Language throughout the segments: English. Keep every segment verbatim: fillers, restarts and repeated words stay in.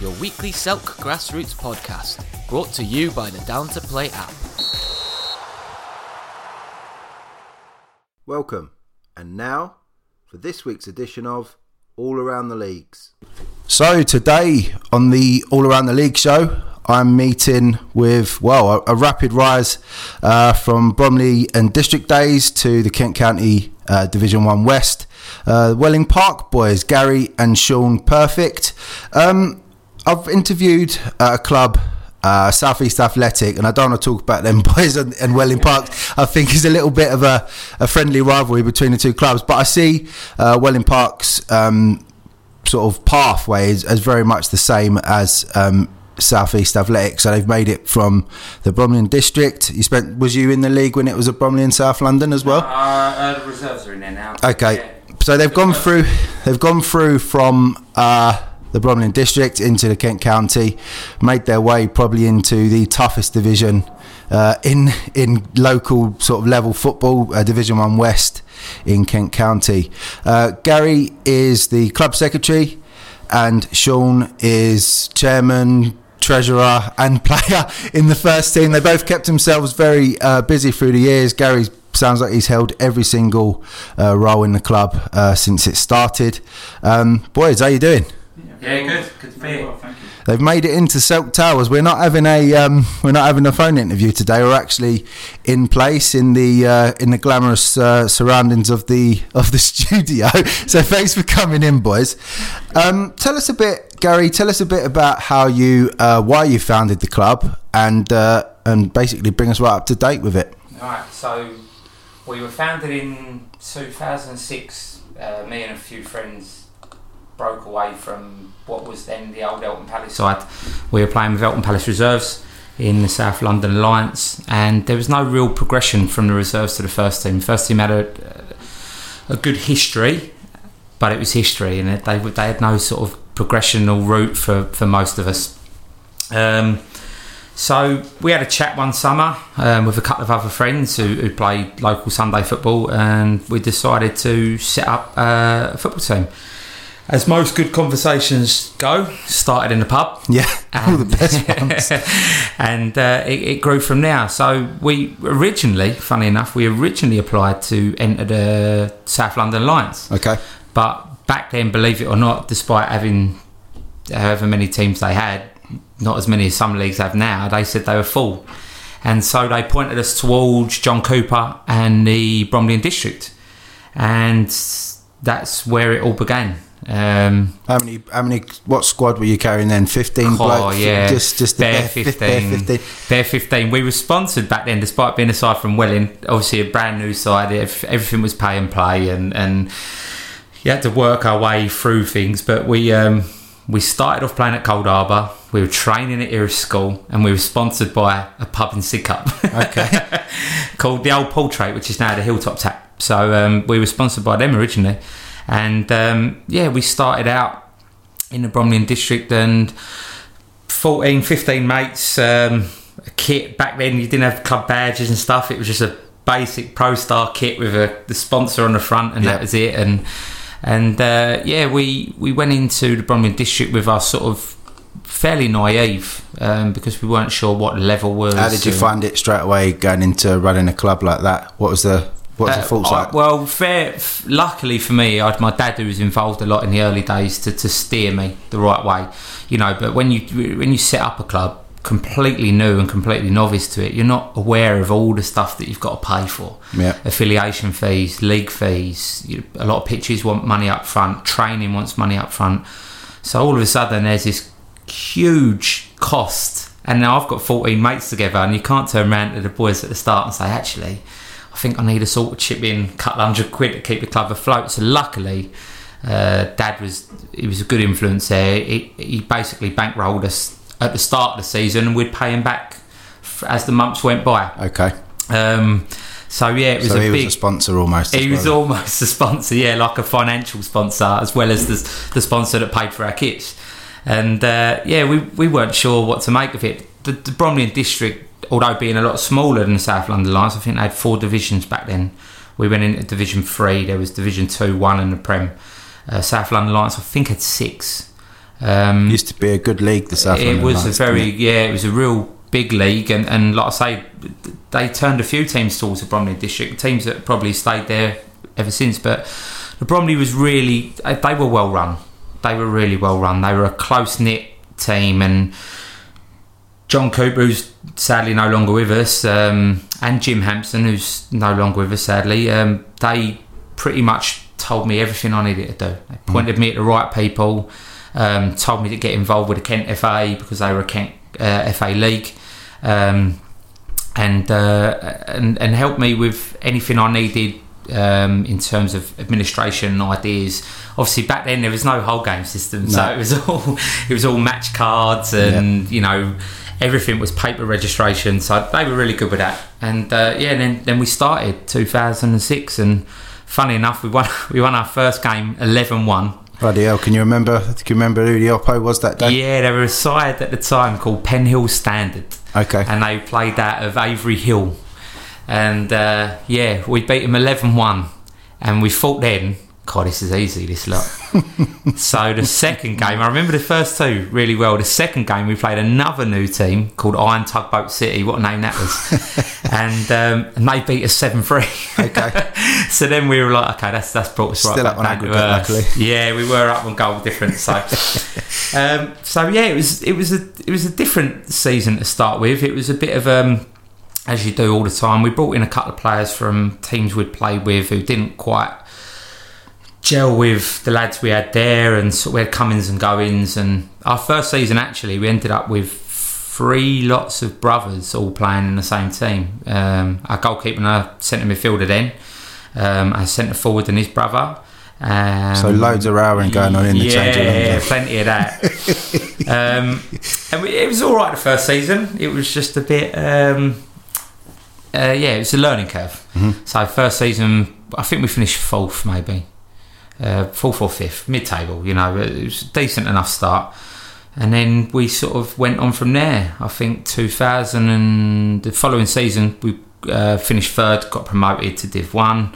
your weekly Selk Grassroots podcast, brought to you by the Down to Play app. Welcome, and now for this week's edition of All Around the Leagues. So today on the All Around the League show, I'm meeting with, well, a, a rapid rise uh, from Bromley and District days to the Kent County uh, Division one West. Uh, Welling Park boys, Gary and Sean Perfect. Um, I've interviewed a club, uh, South East Athletic, and I don't want to talk about them boys and, and Welling Park. I think it's a little bit of a, a friendly rivalry between the two clubs, but I see uh, Welling Park's um, sort of pathway is, is very much the same as um, South East Athletic. So they've made it from the Bromley and District. You spent, was you in the league when it was a Bromley and South London as well? Uh, uh, the reserves are in there now. Okay. Yeah. So they've gone through. They've gone through from uh, the Bromley and District into the Kent County, made their way probably into the toughest division uh, in in local sort of level football, uh, Division One West in Kent County. Uh, Gary is the club secretary, and Sean is chairman, treasurer, and player in the first team. They both kept themselves very uh, busy through the years. Gary's. Sounds like he's held every single uh, role in the club uh, since it started. Um, boys, how you doing? Yeah, good. Good to be here. Well, thank you. They've made it into Selk Towers. We're not having a um, we're not having a phone interview today. We're actually in place in the uh, in the glamorous uh, surroundings of the of the studio. So thanks for coming in, boys. Um, tell us a bit, Gary. Tell us a bit about how you uh, why you founded the club and uh, and basically bring us right up to date with it. All right, so. We were founded in two thousand six. Uh, me and a few friends broke away from what was then the old Eltham Palace side. We were playing with Eltham Palace reserves in the South London Alliance, and there was no real progression from the reserves to the first team. The first team had a, a good history, but it was history, and they they had no sort of progressional route for, for most of us. Um, So we had a chat one summer um, with a couple of other friends who, who played local Sunday football, and we decided to set up uh, a football team. As most good conversations go, started in the pub. Yeah, all the best ones. And uh, it, it grew from there. So we originally, funny enough, we originally applied to enter the South London Alliance. Okay. But back then, believe it or not, despite having however many teams they had, not as many as some leagues have now, they said they were full, and so they pointed us towards John Cooper and the Bromley and District, and that's where it all began. Um, how many? How many? What squad were you carrying then? Fifteen. Oh blokes? yeah, just just bare, bare fifteen. Bare fifteen. Bare fifteen. We were sponsored back then, despite being aside from Welling, obviously a brand new side. Everything was pay and play, and and you had to work our way through things, but we. Um, We started off playing at Cold Harbour. We were training at Irish School, and we were sponsored by a pub in Sidcup, okay, called the Old Portrait, which is now the Hilltop Tap. So um, we were sponsored by them originally, and um, yeah, we started out in the Bromley and District, and fourteen, fifteen mates, um, a kit. Back then, you didn't have club badges and stuff. It was just a basic Pro Star kit with a the sponsor on the front, and yep. That was it. And. And uh, yeah, we, we went into the Bromley District with our sort of fairly naive um, because we weren't sure what level was. How did you find it straight away going into running a club like that? What was the what was uh, the thoughts I, like? Well, fair, f- luckily for me, I had my dad who was involved a lot in the early days to, to steer me the right way, you know. But when you when you set up a club, completely new and completely novice to it, you're not aware of all the stuff that you've got to pay for. Yeah. Affiliation fees, league fees, you know, a lot of pitches want money up front, training wants money up front. So all of a sudden there's this huge cost, and now I've got fourteen mates together, and you can't turn around to the boys at the start and say, actually, I think I need a sort of chip in, couple hundred quid to keep the club afloat. So luckily uh, Dad was he was a good influence there. He, he basically bankrolled us at the start of the season, and we'd pay him back f- as the months went by. Okay. Um, so yeah, it was so a he big. He was a sponsor almost. He was almost a sponsor, yeah, like a financial sponsor as well as the, the sponsor that paid for our kits. And uh, yeah, we we weren't sure what to make of it. The, the Bromley and District, although being a lot smaller than the South London Lions, I think they had four divisions back then. We went into Division Three. There was Division Two, One, and the Prem. Uh, South London Lions, I think, had six. Um, used to be a good league, the South London It was Lions, a very, it? yeah, it was a real big league, and, and like I say, they turned a few teams towards the Bromley District, teams that probably stayed there ever since, but the Bromley was really, they were well run. They were really well run. They were a close-knit team, and John Cooper, who's sadly no longer with us, um, and Jim Hampson, who's no longer with us, sadly, um, they pretty much told me everything I needed to do. They pointed mm. me at the right people, um, told me to get involved with the Kent F A because they were a Kent uh, F A league, um, and, uh, and and helped me with anything I needed um, in terms of administration ideas. Obviously, back then there was no whole game system, no. so it was all it was all match cards and yeah. you know. Everything was paper registration, so they were really good with that. And uh, yeah, then then we started two thousand six, and funny enough, we won we won our first game eleven one. Bloody hell! Can you remember? Can you remember who the Oppo was that day? Yeah, they were a side at the time called Penhill Standard. Okay. And they played out of Avery Hill, and uh, yeah, we beat them eleven one, and we thought then, God, this is easy, this lot. So the second game, I remember the first two really well. The second game, we played another new team called Iron Tugboat City. What a name that was. and, um, and they beat us seven three. Okay. So then we were like, okay, that's that's brought us Still right back down to earth. Luckily. Yeah, we were up on goal difference. So, um, so yeah, it was it was a it was a different season to start with. It was a bit of um, as you do all the time. We brought in a couple of players from teams we'd played with who didn't quite gel with the lads we had there, and so we had comings and goings. And our first season, actually, we ended up with three lots of brothers all playing in the same team. Um, our goalkeeper and our centre midfielder then, um, our centre forward and his brother. Um, so loads of rowing going on in the yeah, changing room. Yeah, plenty of that. um, and we, it was all right the first season. It was just a bit, um, uh, yeah, it was a learning curve. Mm-hmm. So first season, I think we finished fourth, maybe. Uh, fourth or fifth, mid-table, you know, it was a decent enough start, and then we sort of went on from there. I think two thousand and the following season we uh, finished third, got promoted to Div one,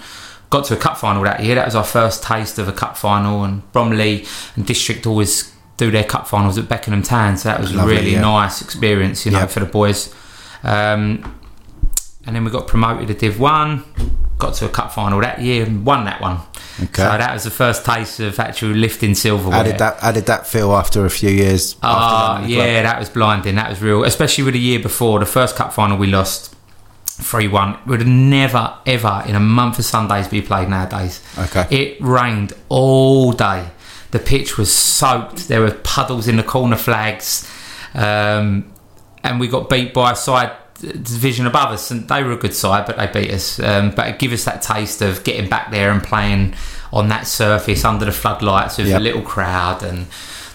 got to a cup final that year. That was our first taste of a cup final, and Bromley and District always do their cup finals at Beckenham Town, so that was Lovely, a really yeah. nice experience, you know, yeah. for the boys. Um, and then we got promoted to Div one, got to a cup final that year and won that one. Okay. So that was the first taste of actual lifting silverware. How did that, how did that feel after a few years? Oh, uh, yeah, that was blinding. That was real. Especially with the year before, the first cup final we lost three one. We would have never, ever in a month of Sundays be played nowadays. Okay. It rained all day. The pitch was soaked. There were puddles in the corner flags. Um, and we got beat by a side division above us, and they were a good side, but they beat us. Um, but it gave us that taste of getting back there and playing on that surface under the floodlights with yep. a little crowd. And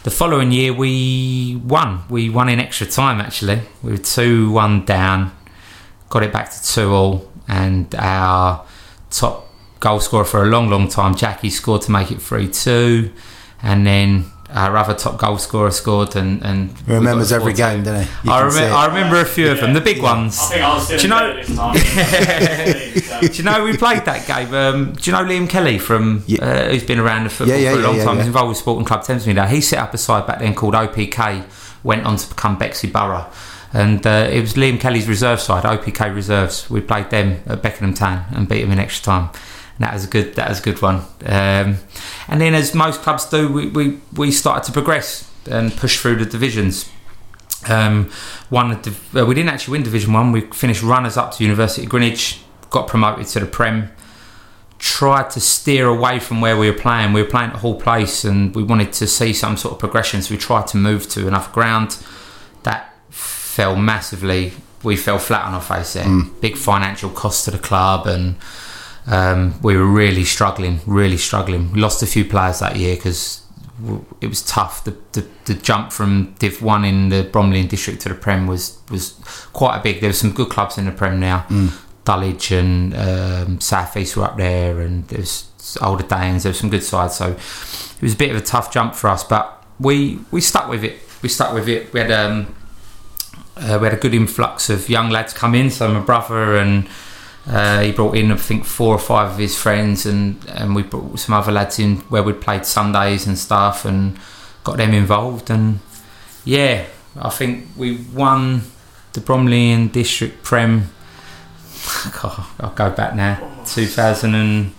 the following year, we won. We won in extra time. Actually, we were two one down, got it back to two all, and our top goal scorer for a long, long time, Jackie, scored to make it three two, and then our other top goal scorer scored, and, and he remembers every game, doesn't he? I, rem- I remember a few yeah. of them, the big yeah. ones. I think I was still do you know- this time. Do you know we played that game? Um, do you know Liam Kelly from yeah. uh, who's been around the football yeah, yeah, for a long yeah, yeah, time? Yeah. He's involved with Sporting Club Thames. He set up a side back then called O P K. Went on to become Bexley Borough, and uh, it was Liam Kelly's reserve side, O P K Reserves. We played them at Beckenham Town and beat them in extra time. That was a good. That was a good one. Um, and then, as most clubs do, we, we, we started to progress and push through the divisions. Um, one, uh, we didn't actually win Division One. We finished runners up to University of Greenwich. Got promoted to the Prem. Tried to steer away from where we were playing. We were playing at Hall Place, and we wanted to see some sort of progression. So we tried to move to enough ground. That fell massively. We fell flat on our face there. Mm. Big financial cost to the club, and. Um, we were really struggling, really struggling. We lost a few players that year because it was tough. The, the the jump from Div one in the Bromley and District to the Prem was, was quite a big. There were some good clubs in the Prem now. Mm. Dulwich and um, South East were up there, and there was Older Danes. There were some good sides, so it was a bit of a tough jump for us. But we we stuck with it. We stuck with it. We had um uh, we had a good influx of young lads come in. So my brother and. Uh, he brought in, I think, four or five of his friends, and, and we brought some other lads in where we'd played Sundays and stuff, and got them involved. And yeah, I think we won the Bromley and District Prem. God, I'll go back now. two thousand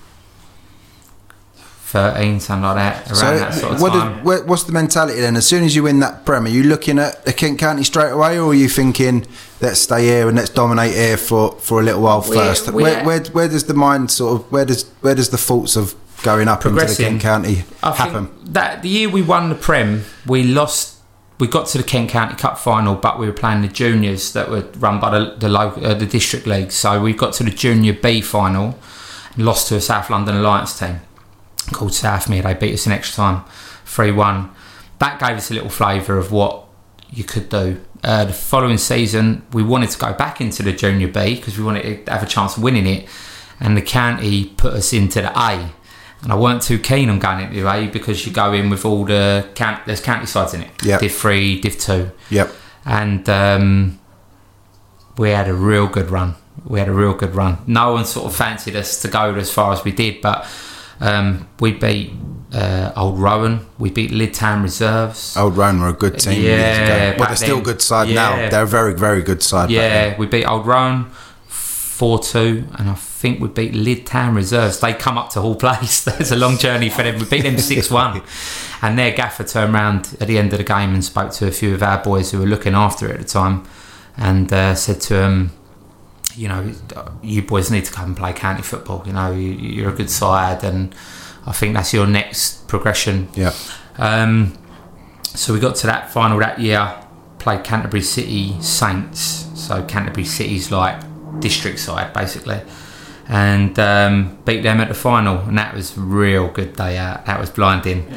thirteen, something like that. Around so that sort of what time. Did, what, what's the mentality then? As soon as you win that Prem, are you looking at the Kent County straight away, or are you thinking, let's stay here and let's dominate here for, for a little while first? We're, we're where, where where does the mind sort of where does where does the thoughts of going up into the Kent County happen? That the year we won the Prem, we lost. We got to the Kent County Cup final, but we were playing the juniors that were run by the the, local, uh, the district league. So we got to the Junior B final and lost to a South London Alliance team called Southmere. They beat us in extra time, three one. That gave us a little flavour of what you could do. Uh, the following season, we wanted to go back into the Junior B because we wanted to have a chance of winning it. And the county put us into the A. And I weren't too keen on going into A because you go in with all the count, there's county sides in it. Yep. Div three, Div two. Yep. And um, we had a real good run. We had a real good run. No one sort of fancied us to go as far as we did, but um, we beat uh, Old Rowan. We beat Lidtown Reserves. Old Rowan were a good team. Yeah, years ago. But they're still a good side yeah. now. They're a very, very good side. Yeah, we beat Old Rowan four two, and I think we beat Lidtown Reserves. They come up to Hall Place. That's a long journey for them. We beat them six one, and their gaffer turned round at the end of the game and spoke to a few of our boys who were looking after it at the time, and uh, said to them, you know, you boys need to come and play county football. You know, you, you're a good side, and I think that's your next progression. Yeah. Um, so we got to that final that year, played Canterbury City Saints. So Canterbury City's like district side basically, and um, beat them at the final, and that was a real good day out. That was blinding.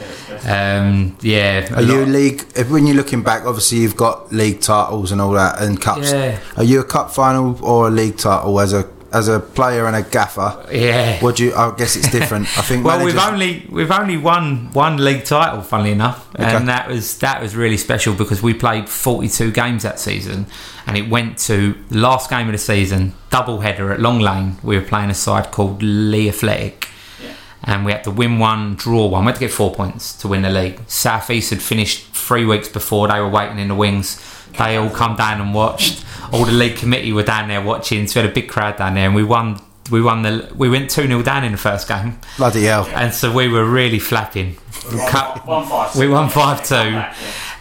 Um, yeah. Are you league? When you're looking back, obviously you've got league titles and all that, and cups. Yeah. Are you a cup final or a league title as a as a player and a gaffer? Yeah. What do you? I guess it's different. I think. Well, managers... we've only we've only won one league title, funnily enough, okay. And that was that was really special because we played forty-two games that season. And it went to the last game of the season, double header at Long Lane. We were playing a side called Lee Athletic. Yeah. And we had to win one, draw one. We had to get four points to win the league. South East had finished three weeks before. They were waiting in the wings. They all come down and watched. All the league committee were down there watching. So we had a big crowd down there. And we won. We won the. We went two nil down in the first game. Bloody hell. And so we were really flapping. We won five two.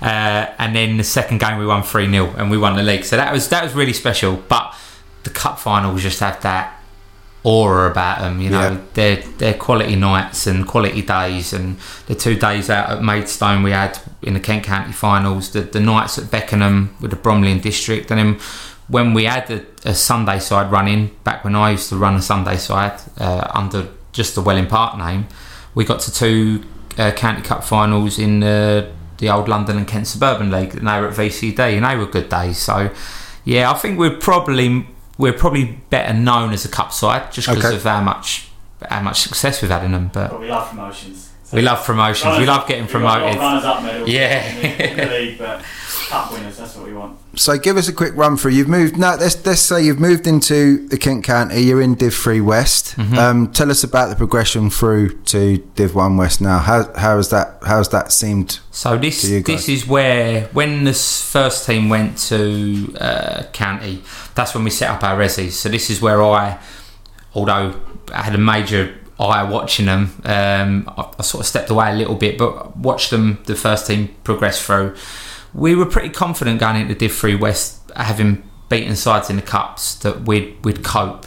Uh, and then the second game we won three nil and we won the league, so that was that was really special. But the cup finals just have that aura about them, you know. Yeah. they're, they're quality nights and quality days, and the two days out at Maidstone we had in the Kent County finals, the, the nights at Beckenham with the Bromley and District, and then when we had a, a Sunday side running back when I used to run a Sunday side uh, under just the Welling Park name, we got to two uh, County Cup finals in the uh, the old London and Kent Suburban League, and they were at V C D, and they were good days. So yeah, I think we're probably we're probably better known as a cup side just because okay. of how much how much success we've had in them. But, but we love promotions. So we love promotions. Runners, we love getting promoted. Runners up middle, yeah. In the, in the league, but cup winners, that's what we want. So give us a quick run through. You've moved now. Let's let's say you've moved into the Kent County. You're in Div Three West. Mm-hmm. Um, tell us about the progression through to Div One West now. How how has that how's that seemed? So this to you guys? This is where when the first team went to uh, county, that's when we set up our resis. So this is where I, although I had a major. I watching them um, I, I sort of stepped away a little bit, but watched them the first team progress through. We were pretty confident going into Div three West, having beaten sides in the cups, that we'd we'd cope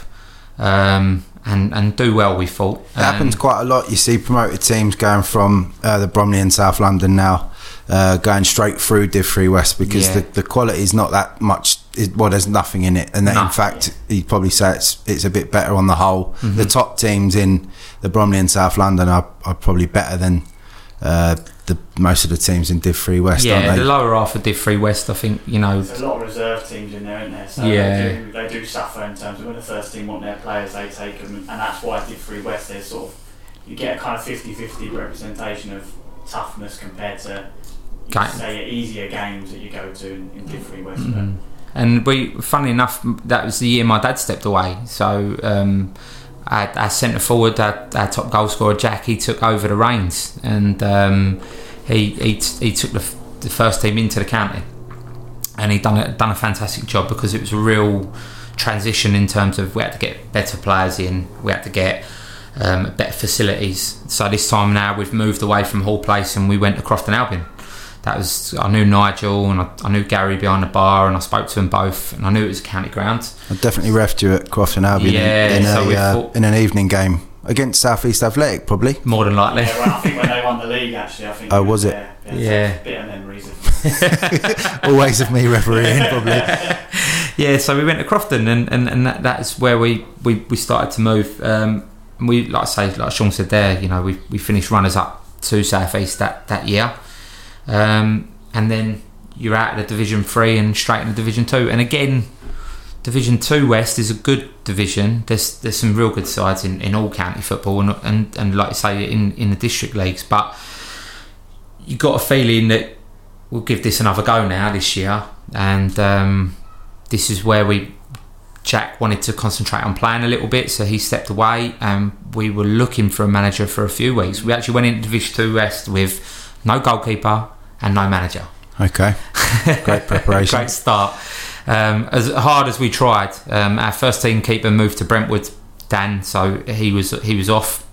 um, and, and do well, we thought. It happens quite a lot. You see promoted teams going from uh, the Bromley and South London now uh, going straight through Div three West because yeah. the, the quality is not that much. Well, there's nothing in it, and that, no. in fact you'd probably say it's it's a bit better on the whole. Mm-hmm. The top teams in the Bromley and South London are, are probably better than uh, the most of the teams in Div three West, yeah, aren't they? The lower half of Div three West, I think, you know, there's a lot of reserve teams in there, isn't there? So yeah. they, do, they do suffer in terms of when the first team want their players, they take them, and that's why Div three West, there's sort of, you get a kind of fifty-fifty representation of toughness compared to Game. say easier games that you go to in, in Div three West. Mm-hmm. And we, funnily enough, that was the year my dad stepped away. So um, our, our centre forward, our, our top goal scorer Jack, he took over the reins, and um, he he, he took the, the first team into the county, and he done a, done a fantastic job, because it was a real transition in terms of we had to get better players in, we had to get um, better facilities. So this time now we've moved away from Hall Place and we went to Crofton Albion. That was, I knew Nigel and I, I knew Gary behind the bar, and I spoke to them both, and I knew it was a county ground. I definitely reffed you at Crofton Albion yeah, in, in, so a, uh, in an evening game against South East Athletic, probably. More than likely. Yeah, well, I think when they won the league, actually, I think. Oh, was it? There. Yeah. yeah. Bitter memories of always of me refereeing, probably. Yeah, so we went to Crofton, and, and, and that, that's where we, we, we started to move. Um, we, like I say, like Sean said there, you know, we we finished runners up to South East that, that year. Um, and then you're out of the Division Three and straight into Division Two. And again, Division Two West is a good division. There's there's some real good sides in, in all county football, and and, and like you say, in, in the district leagues. But you got a feeling that we'll give this another go now this year, and um, this is where we Jack wanted to concentrate on playing a little bit, so he stepped away, and we were looking for a manager for a few weeks. We actually went into Division Two West with no goalkeeper and no manager. Okay. Great preparation. Great start. Um, as hard as we tried, um, our first team keeper moved to Brentwood, Dan, so he was he was off.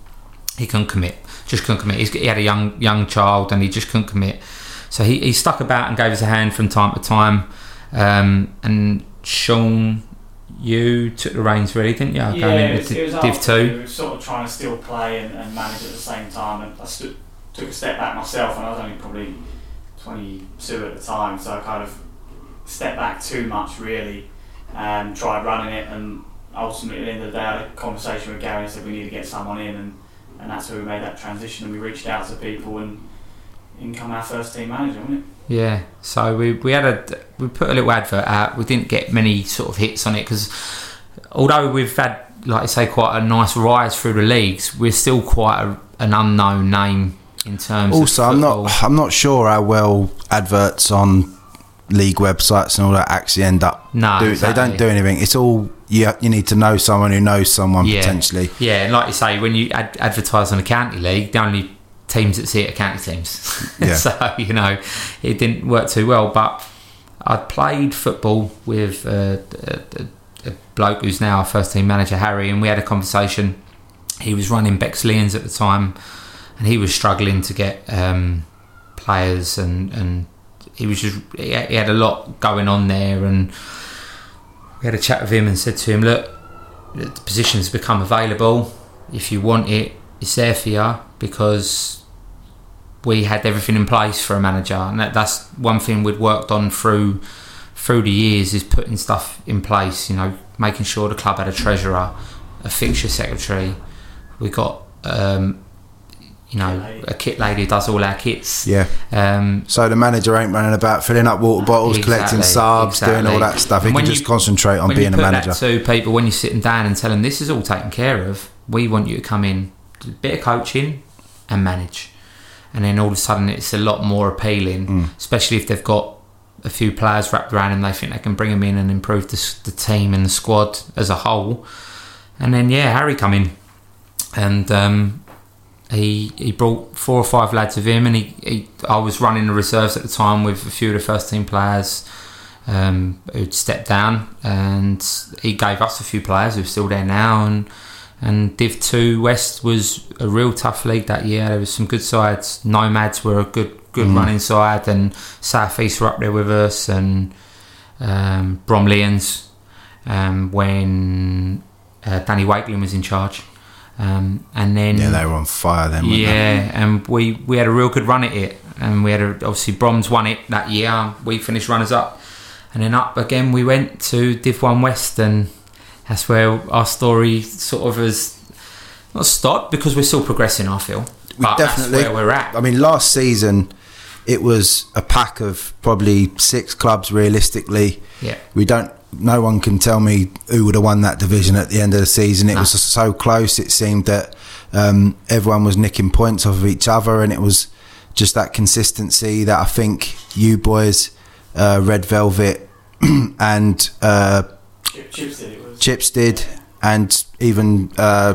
He couldn't commit. Just couldn't commit. He's, he had a young young child and he just couldn't commit. So he, he stuck about and gave us a hand from time to time. Um, and Sean, you took the reins really, didn't you? Yeah, going it was, into it was Div after, two. We were sort of trying to still play and, and manage at the same time, and I stood took a step back myself, and I was only probably twenty-two at the time, so I kind of stepped back too much really, and tried running it, and ultimately at the end of the day I had a conversation with Gary and said we need to get someone in, and, and that's where we made that transition, and we reached out to people and in come our first team manager, wasn't it? Yeah, so we, we had a we put a little advert out. We didn't get many sort of hits on it, because although we've had, like I say, quite a nice rise through the leagues, we're still quite a, an unknown name in terms also of I'm not I'm not sure how well adverts on league websites and all that actually end up no do, exactly. They don't do anything. It's all you, you need to know someone who knows someone, yeah. potentially yeah and like you say, when you ad- advertise on a county league, the only teams that see it are county teams. yeah. So you know, it didn't work too well, but I played football with a, a, a bloke who's now our first team manager, Harry, and we had a conversation. He was running Bexleyans at the time, and he was struggling to get um, players, and, and he was just he had a lot going on there. And we had a chat with him and said to him, "Look, the position's become available. If you want it, it's there for you." Because we had everything in place for a manager, and that, that's one thing we'd worked on through through the years, is putting stuff in place. You know, making sure the club had a treasurer, a fixture secretary. We got. Um, You know, a kit lady who does all our kits. Yeah. Um, so the manager ain't running about filling up water bottles, exactly, collecting sarbs, exactly. doing all that stuff. He can you, just concentrate on being a manager. When you put that to people, when you're sitting down and telling them this is all taken care of, we want you to come in, do a bit of coaching and manage. And then all of a sudden it's a lot more appealing, mm. especially if they've got a few players wrapped around them. They think they can bring them in and improve the, the team and the squad as a whole. And then, yeah, Harry come in and... Um, He he brought four or five lads with him, and he, he I was running the reserves at the time with a few of the first team players um, who'd stepped down, and he gave us a few players who are still there now. And and Div Two West was a real tough league that year. There was some good sides. Nomads were a good good mm. running side, and South East were up there with us, and um, Bromleyans um, when uh, Danny Wakelin was in charge. Um, and then yeah they were on fire then weren't yeah they? and we, we had a real good run at it, and we had a, obviously Broms won it that year, we finished runners up, and then up again we went to Div one West, and that's where our story sort of has not stopped, because we're still progressing, I feel, we but definitely, that's where we're at. I mean, last season it was a pack of probably six clubs realistically. yeah we don't No one can tell me who would have won that division at the end of the season. It no. was so close. It seemed that um, everyone was nicking points off of each other, and it was just that consistency that I think you boys, uh, Red Velvet, and uh, Chipstead, Chipstead, and even uh,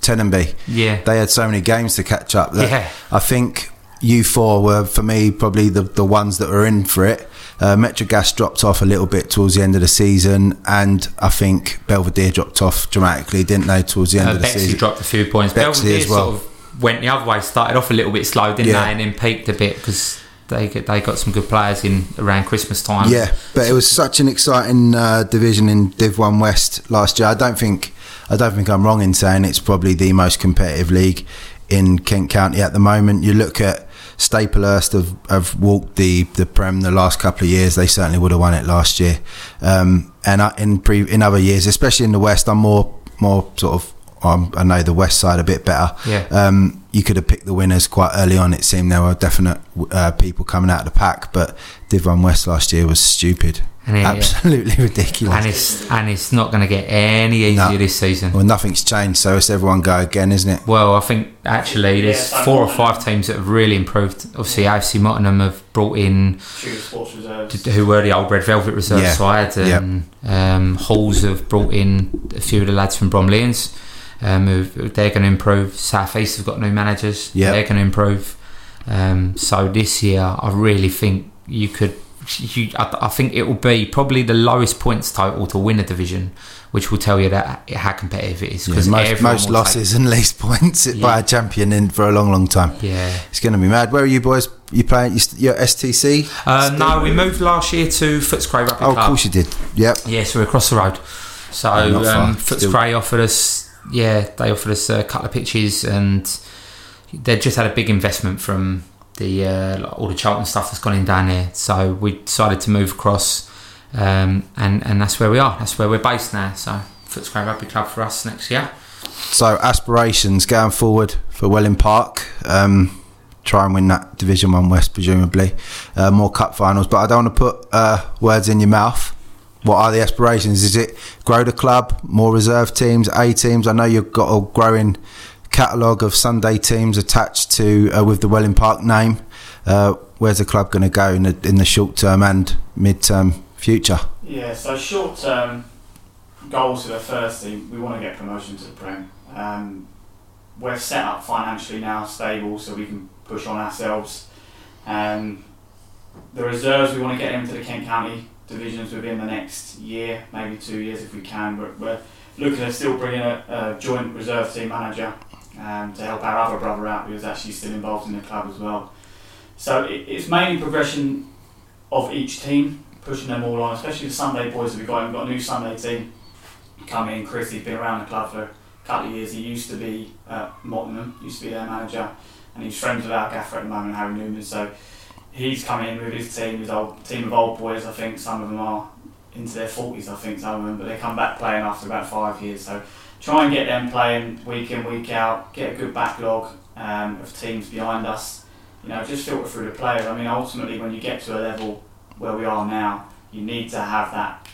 Tenenby. Yeah, they had so many games to catch up that yeah. I think you four were, for me, probably the, the ones that were in for it. Uh, Metrogas dropped off a little bit towards the end of the season, and I think Belvedere dropped off dramatically, didn't they, towards the end uh, of the Bexley season? Bexley dropped a few points. Bexley Belvedere as well. Sort of went the other way, started off a little bit slow, didn't yeah. they, and then peaked a bit because they they got some good players in around Christmas time. Yeah, but it was such an exciting uh, division in Div One West last year. I don't think I don't think I'm wrong in saying it's probably the most competitive league in Kent County at the moment. You look at Staplehurst have, have walked the, the Prem the last couple of years. They certainly would have won it last year, um, and I, in pre, in other years, especially in the West. I'm more more sort of I'm, I know the West side a bit better. Yeah. Um, you could have picked the winners quite early on. It seemed there were definite uh, people coming out of the pack, but Div One West last year was stupid. And it, absolutely yeah. ridiculous, and it's and it's not going to get any easier no. this season. Well, nothing's changed, so it's everyone go again, isn't it? Well, I think actually there's yeah, four or five teams that have really improved. Obviously, A F C Mottingham have brought in Tudor Sports reserves, who were the old Red Velvet reserve yeah. side, and yep. um, Halls have brought in a few of the lads from Bromleyans. Um, they're going to improve. South East have got new managers. Yep. They're going to improve. Um, so this year, I really think you could. You, I, I think it will be probably the lowest points total to win a division, which will tell you that how competitive it is. Because yeah, most, most losses and least points yeah. by a champion in for a long, long time. Yeah, it's going to be mad. Where are you boys? You playing your S T C? Uh, no, we moved last year to Footscray Rapid Club. Oh, of course you did. Yep. Yeah, so we're across the road. So um, Footscray offered us. Yeah, they offered us a couple of pitches, and they just had a big investment from the uh, like all the Charlton stuff that's gone in down here. So we decided to move across, um, and and that's where we are. That's where we're based now. So Footscray Rugby Club for us next year. So aspirations going forward for Welling Park. Um, try and win that Division One West, presumably. Uh, more cup finals, but I don't want to put uh, words in your mouth. What are the aspirations? Is it grow the club, more reserve teams, A teams? I know you've got a growing catalogue of Sunday teams attached to uh, with the Welling Park name. Uh, where's the club going to go in the, in the short term and mid term future? Yeah, so short term goals for the first team, we want to get promotion to the Prem. Um, we're set up financially now, stable, so we can push on ourselves. Um, the reserves, we want to get into the Kent County divisions within the next year, maybe two years if we can. But we're looking at still bringing a, a joint reserve team manager um, to help our other brother out, who's actually still involved in the club as well. So it, it's mainly progression of each team, pushing them all on, especially the Sunday boys that we've got. We've got a new Sunday team coming in. Chris, he's been around the club for a couple of years. He used to be uh, Mottingham, used to be their manager, and he's friends with our gaffer at the moment, Harry Newman. So he's come in with his team, his old team of old boys. I think some of them are into their forties, I think some of them, but they come back playing after about five years. So try and get them playing week in, week out, get a good backlog um, of teams behind us. You know, just filter through the players. I mean, ultimately, when you get to a level where we are now, you need to have that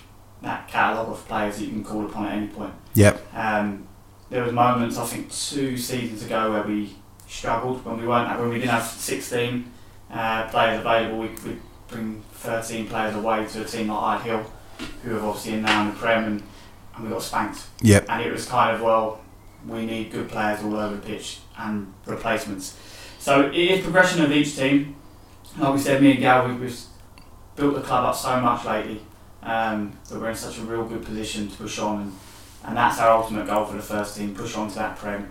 that catalogue of players that you can call upon at any point. Yep. Um, there was moments, I think, two seasons ago where we struggled when we weren't when we didn't have sixteen. Uh, players available. We we bring thirteen players away to a team like Ide Hill, who have obviously in now in the Prem, and, and we got spanked. Yep. And it was kind of, well, we need good players all over the pitch and replacements. So it is progression of each team. Like we said, me and Gary, we, we've built the club up so much lately um, that we're in such a real good position to push on, and, and that's our ultimate goal for the first team: push on to that Prem,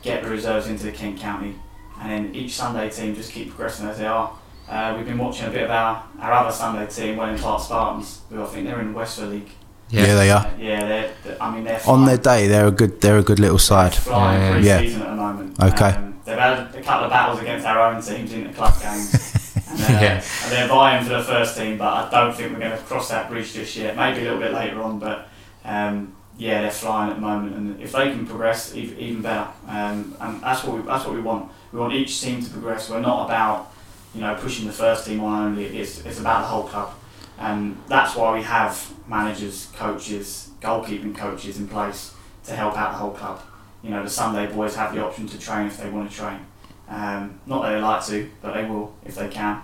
get the reserves into the Kent County. And then each Sunday team just keep progressing as they are. Uh, we've been watching a bit of our, our other Sunday team, Welling Park Spartans, who I think they're in the Westfield League. Yeah, yeah they are. Uh, yeah, they're, they're. I mean, they're flying. On their day, they're a good. They're a good little side. Flying yeah, yeah, yeah. pre-season yeah. at the moment. Okay. Um, they've had a couple of battles against our own teams in the club games. and, uh, yeah. and they're vying for the first team, but I don't think we're going to cross that bridge just yet. Maybe a little bit later on, but. Um, Yeah, they're flying at the moment, and if they can progress, even better. Um, and that's what we that's what we want. We want each team to progress. We're not about, you know, pushing the first team on only. It's it's about the whole club, and that's why we have managers, coaches, goalkeeping coaches in place to help out the whole club. You know, the Sunday boys have the option to train if they want to train. Um, not that they like to, but they will if they can.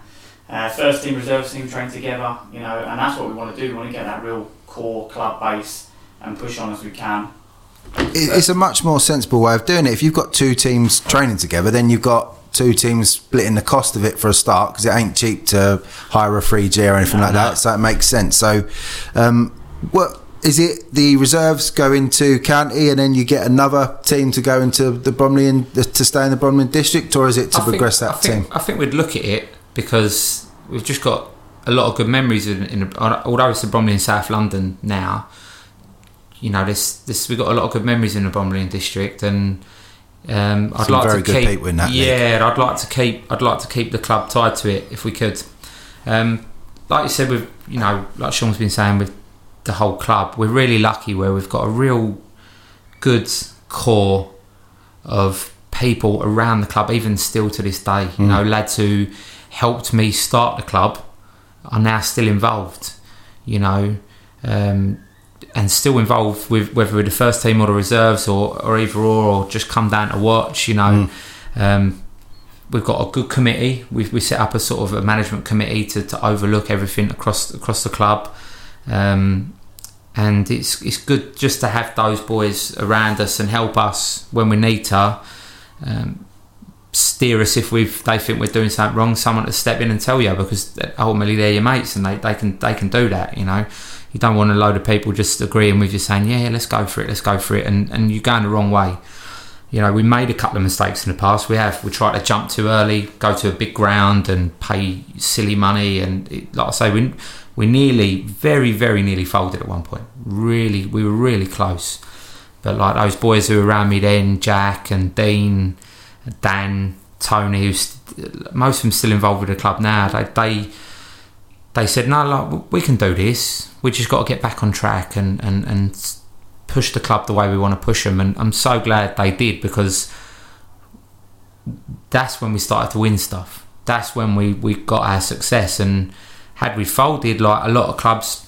Uh, first team, reserve team train together. You know, and that's what we want to do. We want to get that real core club base and push on as we can. It's a much more sensible way of doing it. If you've got two teams training together, then you've got two teams splitting the cost of it for a start, because it ain't cheap to hire a three G or anything no, like no. that, so it makes sense. So um, what is it, the reserves go into county and then you get another team to go into the Bromley and to stay in the Bromley district, or is it to I progress think, that I think, team? I think we'd look at it because we've just got a lot of good memories in, in although it's the Bromley and South London now, you know, this this we've got a lot of good memories in the Bromley and district, and um, I'd Some like very to good keep people in that yeah league. I'd like to keep I'd like to keep the club tied to it if we could. Um, like you said, with you know like Sean's been saying with the whole club, we're really lucky where we've got a real good core of people around the club, even still to this day. You mm. know, lads who helped me start the club are now still involved, you know, um, and still involved with whether we're the first team or the reserves, or, or either or, or just come down to watch, you know. Mm. Um, we've got a good committee. We've, we set up a sort of a management committee to, to overlook everything across across the club. Um, and it's it's good just to have those boys around us and help us when we need to, um, steer us if we've they think we're doing something wrong. Someone to step in and tell you, because ultimately they're your mates and they, they can they can do that. You know, you don't want a load of people just agreeing with you saying yeah, yeah let's go for it, let's go for it, and, and you're going the wrong way. You know, we made a couple of mistakes in the past. We have we tried to jump too early, go to a big ground and pay silly money, and it, like I say, we. We nearly, very, very nearly folded at one point. Really, we were really close. But like those boys who were around me then, Jack and Dean, Dan, Tony, who's most of them still involved with the club now, they they, they said, no, like, we can do this. We just got to get back on track and, and, and push the club the way we want to push them. And I'm so glad they did, because that's when we started to win stuff. That's when we, we got our success. And had we folded, like a lot of clubs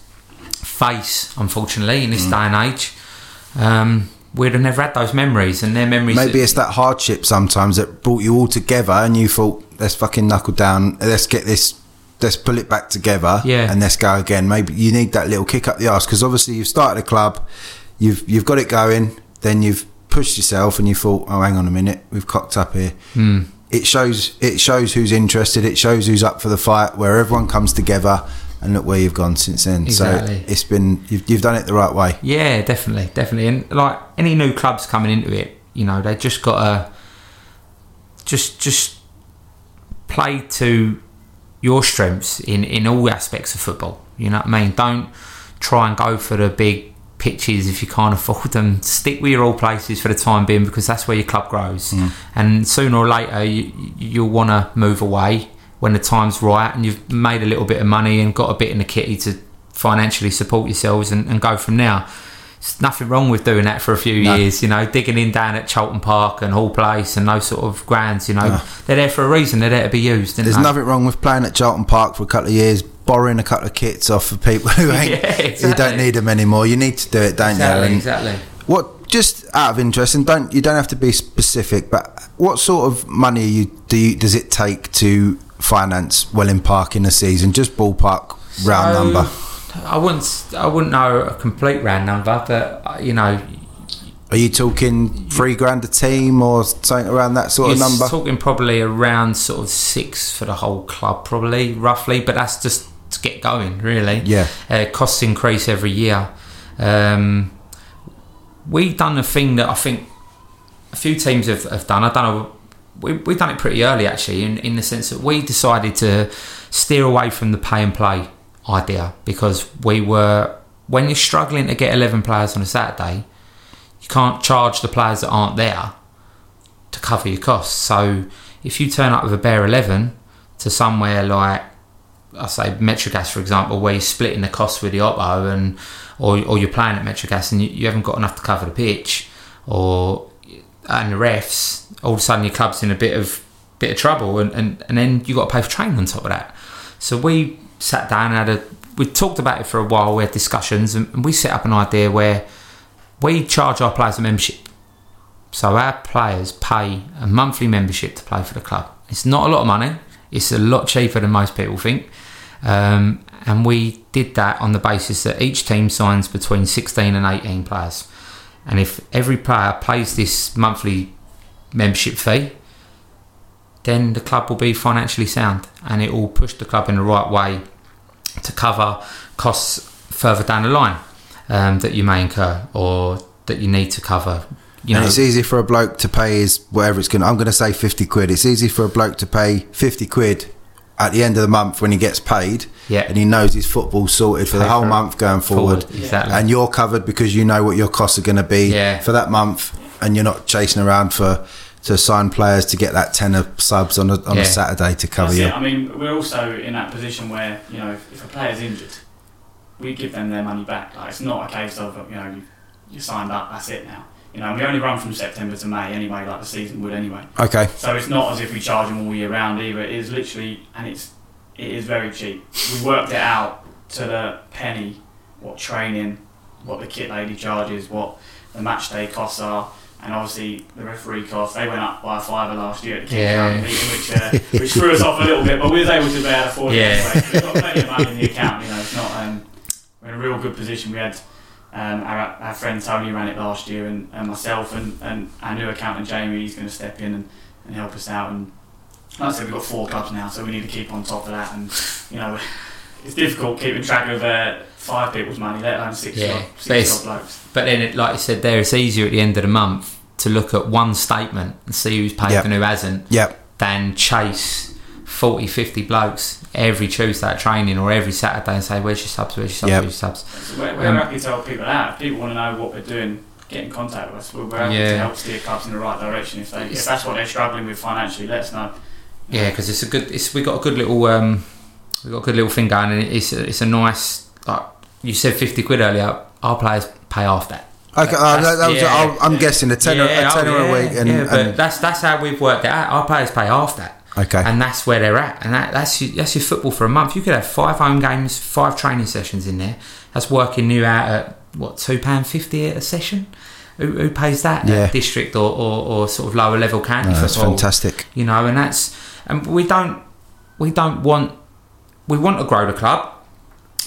face, unfortunately, in this mm. day and age, um, we'd have never had those memories. And their memories. Maybe that, it's that hardship sometimes that brought you all together, and you thought, "Let's fucking knuckle down. Let's get this. Let's pull it back together. Yeah. And let's go again." Maybe you need that little kick up the arse, because obviously you've started a club, you've you've got it going, then you've pushed yourself, and you thought, "Oh, hang on a minute, we've cocked up here." Mm. It shows. It shows who's interested. It shows who's up for the fight. Where everyone comes together, and look where you've gone since then. Exactly. So it's been you've, you've done it the right way. Yeah, definitely, definitely. And like any new clubs coming into it, you know, they just gotta just just play to your strengths in, in all aspects of football. You know what I mean? Don't try and go for the big pitches if you can't afford them. Stick with your old places for the time being, because that's where your club grows. Mm. And sooner or later you, you'll want to move away when the time's right and you've made a little bit of money and got a bit in the kitty to financially support yourselves and, and go from there. There's nothing wrong with doing that for a few no. years, you know, digging in down at Charlton Park and Hall Place and those sort of grounds, you know. No. They're there for a reason. They're there to be used. There's they? nothing wrong with playing at Charlton Park for a couple of years, borrowing a couple of kits off of people who ain't, yeah, exactly. who don't need them anymore. You need to do it, don't exactly, you? Exactly, exactly. What, just out of interest, and don't you don't have to be specific, but what sort of money you, do you, does it take to finance Welling Park in a season? Just ballpark round so, number. I wouldn't. I wouldn't know a complete round number, but you know. Are you talking three grand a team or something around that sort of number? Talking probably around sort of six for the whole club, probably roughly, but that's just to get going, really. Yeah. Uh, costs increase every year. Um, we've done a thing that I think a few teams have, have done. I don't know. We, we've done it pretty early, actually, in, in the sense that we decided to steer away from the pay and play idea, because we were when you're struggling to get eleven players on a Saturday, you can't charge the players that aren't there to cover your costs. So if you turn up with a bare eleven to somewhere like I say Metrogas, for example, where you're splitting the costs with the oppo, and or or you're playing at Metrogas and you, you haven't got enough to cover the pitch or and the refs, all of a sudden your club's in a bit of bit of trouble, and and, and then you got to pay for training on top of that. So we sat down and had a, we talked about it for a while, we had discussions, and, and we set up an idea where we charge our players a membership. So our players pay a monthly membership to play for the club. It's not a lot of money, it's a lot cheaper than most people think, um, and we did that on the basis that each team signs between sixteen and eighteen players, and if every player pays this monthly membership fee, then the club will be financially sound, and it will push the club in the right way to cover costs further down the line um, that you may incur or that you need to cover. You know, and it's easy for a bloke to pay his whatever it's going to, I'm going to say fifty quid. It's easy for a bloke to pay fifty quid at the end of the month when he gets paid, yeah, and he knows his football's sorted for the whole month going forward. forward. Exactly. And you're covered because you know what your costs are going to be yeah. for that month, and you're not chasing around for to sign players to get that ten of subs on a on yeah. a Saturday to cover That's you. It. I mean, we're also in that position where, you know, if, if a player's injured, we give them their money back. Like, it's not a case of, you know, you, you signed up, that's it now. You know, we only run from September to May anyway, like the season would anyway. Okay. So it's not as if we charge them all year round either. It is literally, and it's it is very cheap. We worked it out to the penny, what training, what the kit lady charges, what the match day costs are, and obviously the referee costs. They went up by a fiver last year at the Kent County meeting, which uh, which threw us off a little bit, but we was able to be able to afford it anyway. We've got plenty of money in the account, you know. It's not um, we're in a real good position. We had. Um, our, our friend Tony ran it last year, and, and myself and, and our new accountant Jamie, he's going to step in and, and help us out. And like I said, we've got four clubs now, so we need to keep on top of that. And you know, it's difficult keeping track of uh, five people's money, let alone six yeah. six blokes. But then, it, like you said, there it's easier at the end of the month to look at one statement and see who's paid yep. and who hasn't, yep. than chase forty, fifty blokes every Tuesday at training or every Saturday and say, where's your subs, where's your subs, yep. where's your subs. So we're, we're um, happy to help people out. If people want to know what we're doing, get in contact with us. We're, we're happy yeah. to help steer clubs in the right direction. If, they, if that's what they're struggling with financially, let us know. Yeah, because it's a good, it's, we've got a good little um, we got a good little thing going, and it's a, it's a nice, like you said, fifty quid earlier, our players pay off that. Okay, uh, that, that was, yeah, I'm yeah. guessing a tenner, yeah, a, tenner oh, yeah, a week and, yeah, but and that's, that's how we've worked it out. Our players pay half that. Okay. And that's where they're at, and that, that's your, that's your football for a month. You could have five home games, five training sessions in there. That's working you out at what two pounds fifty a session. Who, who pays that? Yeah. District or, or, or sort of lower level county no, football. That's fantastic. You know, and that's and we don't we don't want we want to grow the club,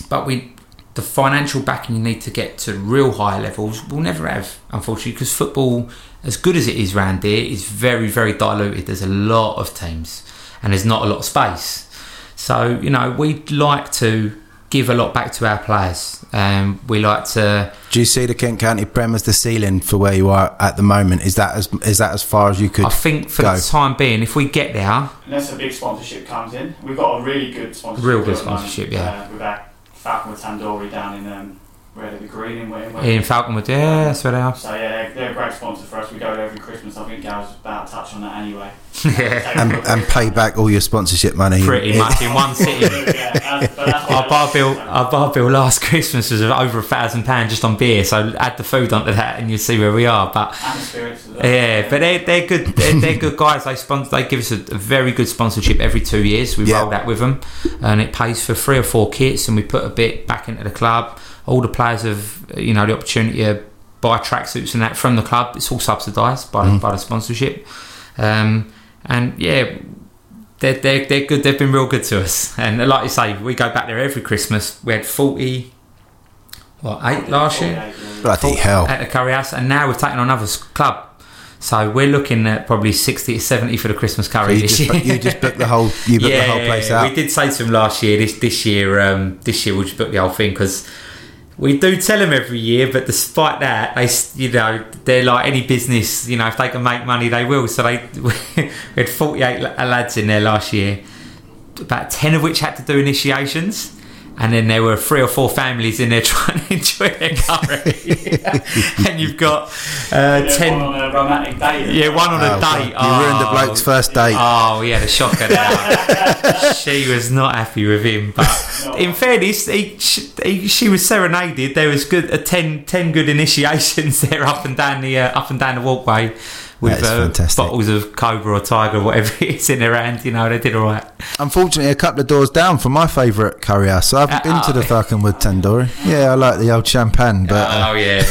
but we the financial backing you need to get to real high levels we'll never have, unfortunately, because football, as good as it is round here, is very, very diluted. There's a lot of teams and there's not a lot of space. So, you know, we'd like to give a lot back to our players. Um, we like to... Do you see the Kent County Prem as the ceiling for where you are at the moment? Is that as is that as far as you could I think for go? The time being, if we get there... Unless a big sponsorship comes in. We've got a really good sponsorship. Real good sponsorship, moment, yeah. Uh, with our Falcon with Tandori down in... Um, Where they're green in, where, where in Falconwood, yeah, that's where they are. So yeah, they're, they're a great sponsor for us. We go there every Christmas. I think Gary's about to touch on that anyway. yeah, and, and pay back all your sponsorship money. Pretty much in one sitting. yeah, our bar bill, so. our bar bill last Christmas was over a thousand pounds just on beer. So add the food onto that, and you see where we are. But and the spirits as well. yeah, but they're they're good. They're, they're good guys. They sponsor. They give us a, a very good sponsorship every two years. We yeah. roll that with them, and it pays for three or four kits, and we put a bit back into the club. All the players have, you know, the opportunity to buy tracksuits and that from the club. It's all subsidised by mm. by the sponsorship, um, and yeah, they're, they're they're good. They've been real good to us, and like you say, we go back there every Christmas. We had forty, what eight last year, bloody hell at the Curry House, and now we're taking on another club. So we're looking at probably sixty to seventy for the Christmas curry. So you, this just, year. you just booked the whole, you booked yeah, the whole place out. We did say to them last year. This this year, um, this year we'll just book the whole thing because. We do tell them every year, but despite that, they, you know, they're like any business. You know, if they can make money, they will. So they we had forty-eight lads in there last year, about ten of which had to do initiations. And then there were three or four families in there trying to enjoy their curry. and you've got uh, yeah, ten... One on a romantic date. Yeah, one on oh, a date. Oh, you ruined the bloke's first date. Oh, yeah, the shocker now. She was not happy with him. But no. In fairness, he, he, she was serenaded. There was good uh, ten, ten good initiations there up and down the, uh, up and down the walkway with uh, bottles of Cobra or Tiger or whatever it is in their hand. You know, they did all right. Unfortunately, a couple of doors down from my favourite curry house. So I haven't uh, been to the Falconwood Tandoori. Yeah, I like the old champagne. But uh, uh, oh, yeah.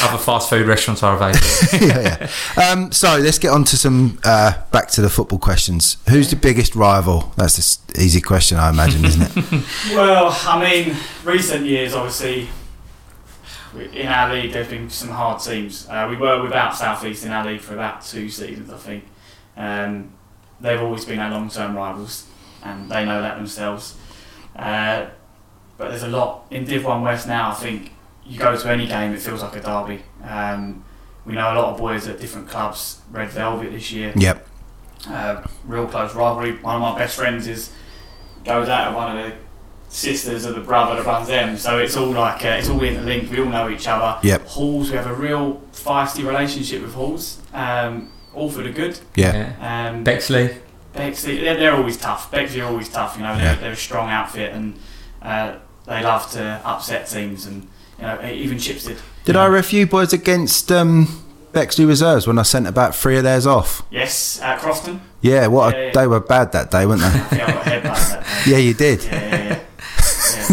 Other fast food restaurants are available. yeah, yeah. Um, so let's get on to some, uh, back to the football questions. Who's the biggest rival? That's an easy question, I imagine, isn't it? Well, I mean, recent years, obviously... In our league, there's been some hard teams. Uh, we were without South East in our league for about two seasons, I think. Um, they've always been our long-term rivals, and they know that themselves. Uh, but there's a lot in Div one West now. I think you go to any game, it feels like a derby. Um, we know a lot of boys at different clubs. Red Velvet this year. Yep. Uh, real close rivalry. One of my best friends is goes out with one of the sisters of the brother that runs them, so it's all like uh, it's all interlinked. We all know each other. Yep. Halls, we have a real feisty relationship with Halls. Um, all for the good. Yeah. Um, Bexley. Bexley, they're, they're always tough. Bexley are always tough. You know, they're, yeah. they're a strong outfit, and uh, they love to upset teams, and you know, even Chipstead. Did I review boys against um, Bexley reserves when I sent about three of theirs off? Yes, at Crofton. Yeah, what yeah, a, yeah. They were bad that day, weren't they? I think I got a headbutt that day. Yeah, you did. Yeah, yeah, yeah.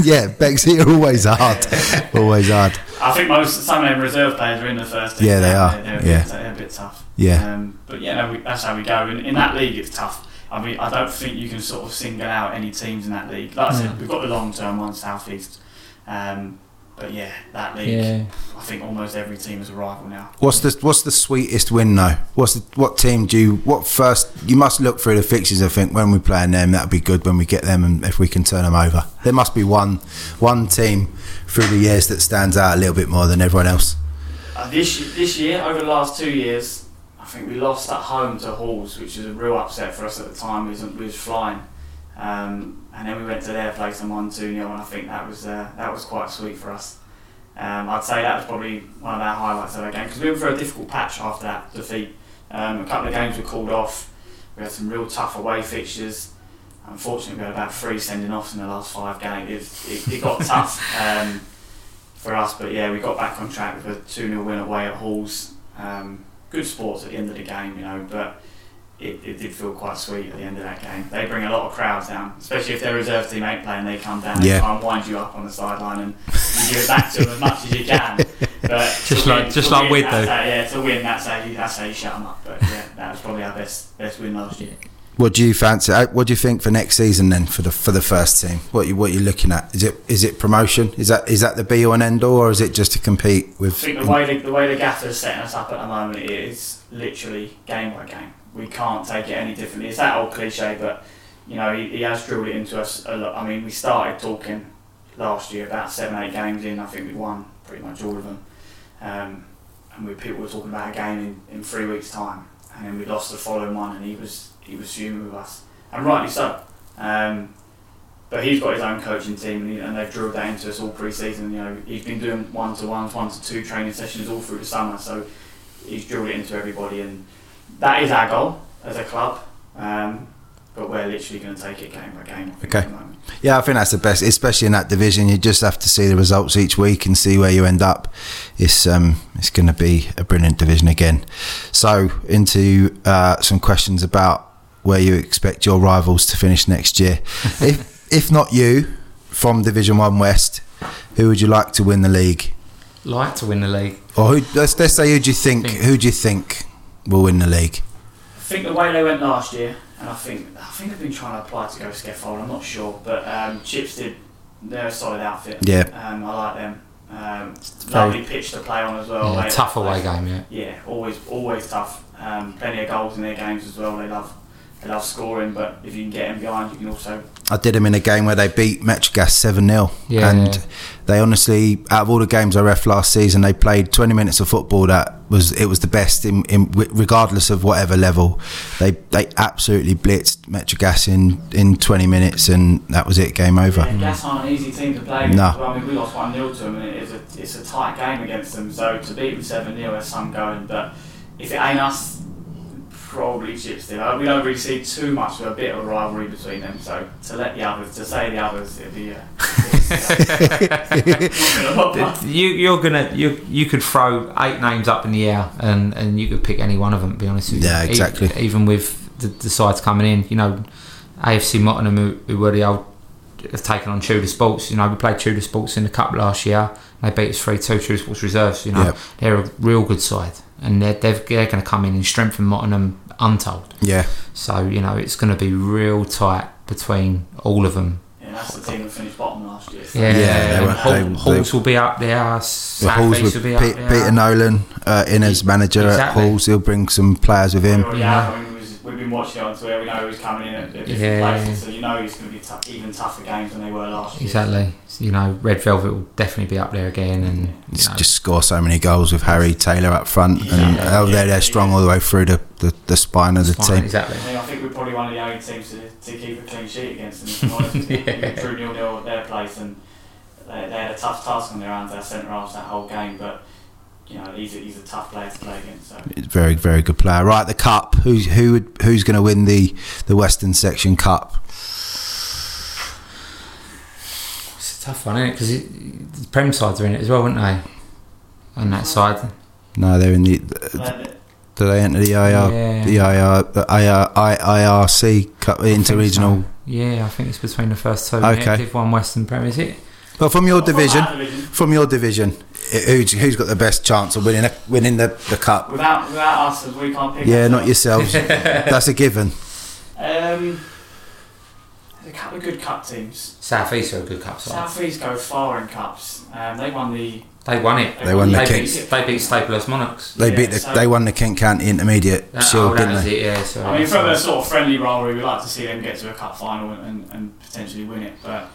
Yeah, Bexley are always hard. always hard. I think most some of them reserve players are in the first team. Yeah, they are. They're, they're, yeah. they're a bit tough. Yeah. Um, but yeah, no, we, that's how we go. In, in that league, it's tough. I mean, I don't think you can sort of single out any teams in that league. Like I said, we've got the long-term one, South East. Um, but yeah, that league, yeah. I think almost every team is a rival now. What's the What's the sweetest win though? What's the, what team do you? What first? You must look through the fixtures. I think when we're playing them, that'll be good when we get them, and if we can turn them over, there must be one one team through the years that stands out a little bit more than everyone else. Uh, this this year, over the last two years. I think we lost at home to Halls, which was a real upset for us at the time. We was flying, um, and then we went to their place and won two nil, and I think that was uh, that was quite sweet for us. Um, I'd say that was probably one of our highlights of our game, because we were through a difficult patch after that defeat. Um, a couple of games were called off. We had some real tough away fixtures. Unfortunately, we had about three sending-offs in the last five games. It, it, it got tough um, for us, but yeah, we got back on track with a two nil win away at Halls. Um, Good sports at the end of the game, you know, but it, it did feel quite sweet at the end of that game. They bring a lot of crowds down, especially if their reserve team ain't playing. They come down yeah. and try and wind you up on the sideline, and you give it back to them as much as you can. But just like, win, just like win, with though, how, yeah, to win that's how you that's how you shut them up. But yeah, that was probably our best best win last year. What do you fancy? What do you think for next season then for the for the first team? What you what you're looking at? Is it is it promotion? Is that is that the be all and end all, or is it just to compete with? I think the way the, the way the gaffer's setting us up at the moment is literally game by game. We can't take it any differently. It's that old cliche, but you know he, he has drilled it into us a lot. I mean, we started talking last year about seven eight games in. I think we won pretty much all of them, um, and we people were talking about a game in, in three weeks' time, and then we lost the following one, and he was. He was fuming with us, and rightly so. Um, but he's got his own coaching team, and they've drilled that into us all pre-season. You know, he's been doing one-to-ones, one-to-two training sessions all through the summer, so he's drilled it into everybody, and that is our goal as a club. Um, but we're literally going to take it game by game. I think, okay. At the moment. Yeah, I think that's the best, especially in that division. You just have to see the results each week and see where you end up. It's um, it's going to be a brilliant division again. So into uh, some questions about. Where you expect your rivals to finish next year. if if not you, from Division One West, who would you like to win the league? Like to win the league, or who, let's, let's say who do you think, think who do you think will win the league? I think the way they went last year, and I think I think I've been trying to apply to go Scaffold. I'm not sure, but um, Chipstead, they're a solid outfit. Yeah, um, I like them. Um, lovely pitch to play on as well. Yeah, tough away game, yeah. Yeah, always always tough. Um, plenty of goals in their games as well. They love. They love scoring, but if you can get them behind, you can also... I did them in a game where they beat Metrogas seven nil. Yeah, and yeah. They honestly, out of all the games I ref last season, they played twenty minutes of football. That was It was the best, in, in regardless of whatever level. They they absolutely blitzed Metrogas in, in twenty minutes, and that was it, game over. Yeah, Gas aren't an easy team to play. No. Well, I mean, we lost one nil to them, and it is a, it's a tight game against them. So to beat them seven nil, there's some going. But if it ain't us... Probably Chipstead. We don't really see too much of a bit of a rivalry between them, so to let the others, to say the others, it'd be. Uh, uh, you, you're gonna, you, you could throw eight names up in the air, and, and you could pick any one of them. To be honest with you. Yeah, exactly. Even, even with the, the sides coming in, you know, A F C Mottingham, who, who were the old, have taken on Tudor Sports. You know, we played Tudor Sports in the cup last year. And they beat us three two. Tudor Sports reserves. You know, yep. They're a real good side. And they're, they're, they're going to come in and strengthen Mottingham untold. Yeah. So, you know, it's going to be real tight between all of them. Yeah, that's the team that finished bottom last year. So. Yeah, yeah, yeah. Halls Hall, will be up there. South East will be up P- there. Peter Nolan, uh, Inner's manager exactly. At Halls, he'll bring some players with him. Yeah. Yeah. We've been watched it on Twitter, we know who's coming in at, at different yeah. places, so you know it's going to be tough, even tougher games than they were last year. Exactly. So, you know, Red Velvet will definitely be up there again. And yeah. you know. Just score so many goals with Harry Taylor up front, yeah. and yeah. Oh, they're, they're strong yeah. all the way through the, the, the spine of the spine, team. Exactly. I, mean, I think we're probably one of the only teams to, to keep a clean sheet against them. yeah. Through nil-nil at their place, and they, they had a tough task on their hands, our centre-halves, that whole game, but... You know, he's a, he's a tough player to play against. So. Very, very good player. Right, the cup. Who's who? Would, who's going to win the, the Western Section Cup? It's a tough one, isn't it? Because it, the Prem sides are in it as well, aren't they? On that side. No, they're in the. the do they enter the I R? Yeah. The I R, the I R, I R C Cup, the interregional. So. Yeah, I think it's between the first two. Okay. If one Western Prem, is it? Well, from your division, from your division, who's who's got the best chance of winning a, winning the, the cup? Without without us, we can't pick. Yeah, not yourselves. That's a given. Um, there's a couple of good cup teams. South East are a good cup side. South East go far in cups. Um, they won the. They won it. They, they won, won the. They Kent. beat, they beat Staplehurst Monarchs. They yeah, beat the. So they won the Kent County Intermediate that, Shield, oh, didn't they? It, yeah, so I mean, from a sort of friendly rivalry, we'd like to see them get to a cup final and, and potentially win it, but.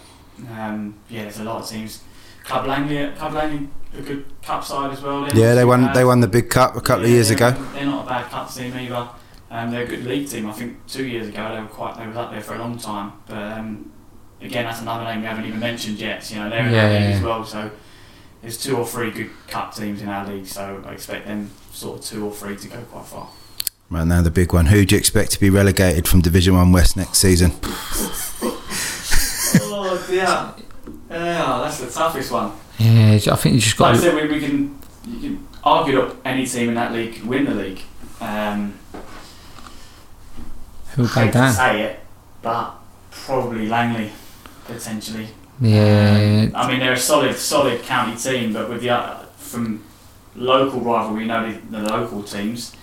Um, yeah, there's a lot of teams. Club Langley, Club Langley, a good cup side as well. Yeah, they won. Bad. They won the big cup a couple yeah, of years ago. They're not a bad cup team either. Um, they're a good league team. I think two years ago they were quite. They were up there for a long time. But um, again, that's another name we haven't even mentioned yet. So, you know, they're in yeah, our league yeah. as well. So there's two or three good cup teams in our league. So I expect them sort of two or three to go quite far. Right now, the big one. Who do you expect to be relegated from Division One West next season? Oh yeah, yeah, that's the toughest one. Yeah, I think you just got. Like I said, we, we can you can argue up any team in that league could win the league. Um, Who would go down? Say it, but probably Langley potentially. Yeah, um, I mean they're a solid, solid county team, but with the uh, from local rivalry, we know the, the local teams.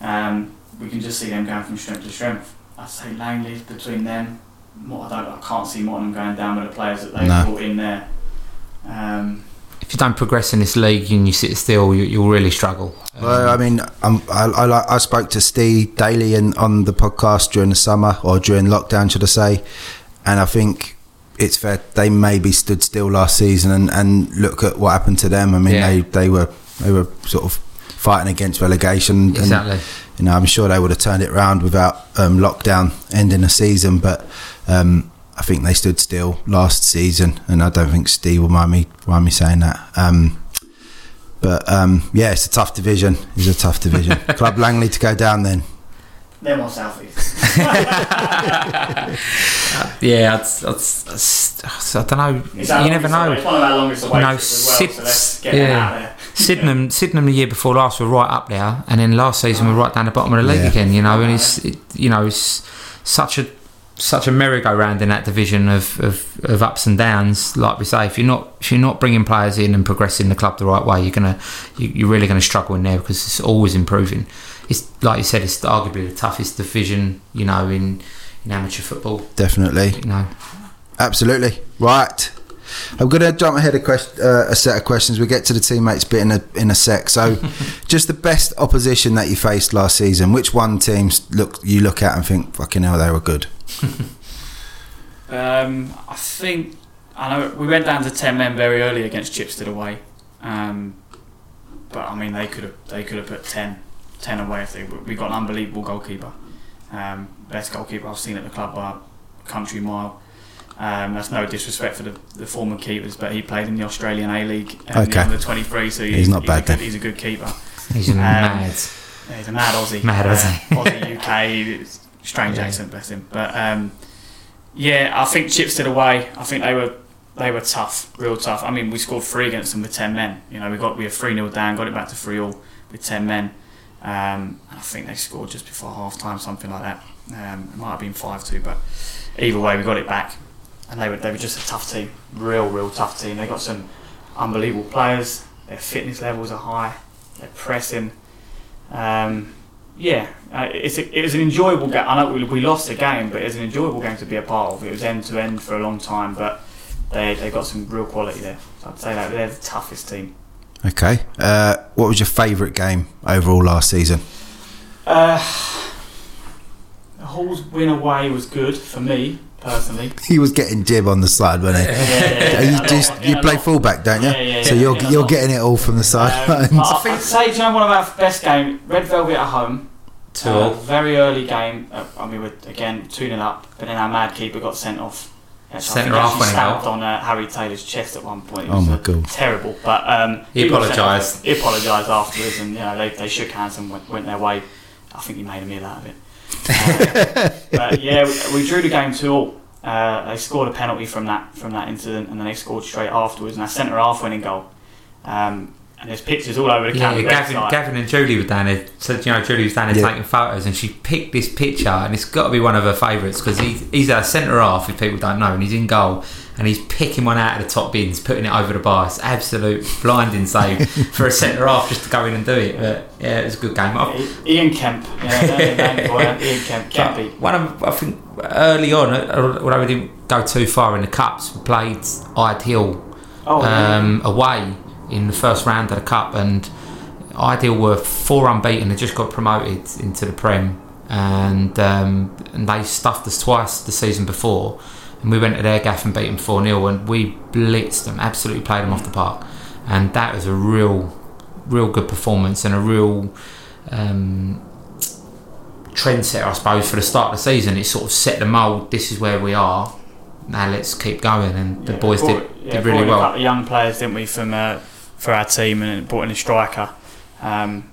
Um, we can just see them going from strength to strength. I'd say Langley between them. I don't. I can't see Mottingham going down with the players that they've no. brought in there. Um, if you don't progress in this league and you sit still, you, you'll really struggle. Um, well, I mean, I'm, I, I I spoke to Steve Daly in, on the podcast during the summer or during lockdown, should I say? And I think it's fair they maybe stood still last season and, and look at what happened to them. I mean, yeah. they, they were they were sort of fighting against relegation. Exactly. And, you know, I'm sure they would have turned it round without um, lockdown ending the season, but. Um, I think they stood still last season, and I don't think Steve will mind me, mind me saying that. Um, but um, yeah, it's a tough division. It's a tough division. Club Langley to go down then. They're more South East. Yeah, it's, it's, it's, I don't know. It's you never know. It's one of our longest away no, trips as well, so let's get yeah. out there. Sydenham, Sydenham the year before last were right up there, and then last season we were right down the bottom of the league yeah. again. You know, and it's it, you know it's such a. such a merry-go-round in that division of, of, of ups and downs. Like we say, if you're not if you're not bringing players in and progressing the club the right way, you're gonna you, you're really gonna struggle in there because it's always improving. It's like you said, it's arguably the toughest division, you know, in, in amateur football. Definitely, you know, absolutely right. I'm going to jump ahead a, quest- uh, a set of questions. We'll get to the teammates bit in a, in a sec. So just the best opposition that you faced last season. Which one teams look you look at and think, fucking hell, they were good? um, I think, I know we went down to ten men very early against Chipstead away. Um, but I mean, they could have they could have put ten, ten away. If they, we got an unbelievable goalkeeper. Um, best goalkeeper I've seen at the club by a country mile. Um, that's no disrespect for the, the former keepers, but he played in the Australian A-League um, okay. under twenty-three, so he's, he's not he's bad. A good, he's a good keeper. He's um, mad. Yeah, he's a mad Aussie. Mad Aussie. Uh, Aussie U K, strange yeah. accent, bless him. But um, yeah, I think Chipstead away. I think they were they were tough, real tough. I mean, we scored three against them with ten men. You know, we got we were three nil down, got it back to three all with ten men. Um, I think they scored just before half time, something like that. Um, it might have been five two, but either way, we got it back. And they were they were just a tough team, real real tough team. They got some unbelievable players. Their fitness levels are high. They're pressing. Um, yeah, uh, it's a, it was an enjoyable game. I know we, we lost the game, but it was an enjoyable game to be a part of. It was end to end for a long time, but they they got some real quality there. So I'd say that they're the toughest team. Okay. Uh, what was your favourite game overall last season? Uh, Hall's win away was good for me personally. He was getting jib on the side, wasn't he? Yeah, yeah, yeah, you just, lot, you yeah, play fullback, don't you? Yeah, yeah, so yeah, you're yeah, you're getting it all from the sidelines. Um, I think I'd say, do you know, one of our best games, Red Velvet at home. Two uh, very early game. Uh, I mean, we were again two-nil up, but then our mad keeper got sent off. Centre half went out on uh, Harry Taylor's chest at one point. It was, oh my god! Terrible, but um, he apologised. He apologised afterwards, and you know they they shook hands and went, went their way. I think he made a meal out of it. Uh, but yeah, we, we drew the game two all. Uh, they scored a penalty from that from that incident, and then they scored straight afterwards. And our centre half went in goal. Um, And there's pictures all over the camera. Yeah, Gavin, Gavin and Julie were down there. So, you know, Julie was down there yeah. taking photos, and she picked this picture, and it's got to be one of her favourites because he, he's our centre half, if people don't know, and he's in goal, and he's picking one out of the top bins, putting it over the bar. It's absolute blinding save for a centre half just to go in and do it. But yeah, it was a good game. Yeah, Ian Kemp, yeah, name boy, Ian Kemp, Kempy. One of, I think early on, although we didn't go too far in the cups, we played Ide Hill oh, um, yeah. away. In the first round of the cup, and Ide Hill were four unbeaten. They just got promoted into the Prem, and um, and they stuffed us twice the season before. And we went to their gaff and beat them four-nil, and we blitzed them, absolutely played them off the park. And that was a real, real good performance and a real um, trendsetter, I suppose, for the start of the season. It sort of set the mould. This is where we are. Now let's keep going. And the yeah, boys brought, did, yeah, did really well. Brought in young players, didn't we, from. Uh, for our team, and brought in a striker. Um,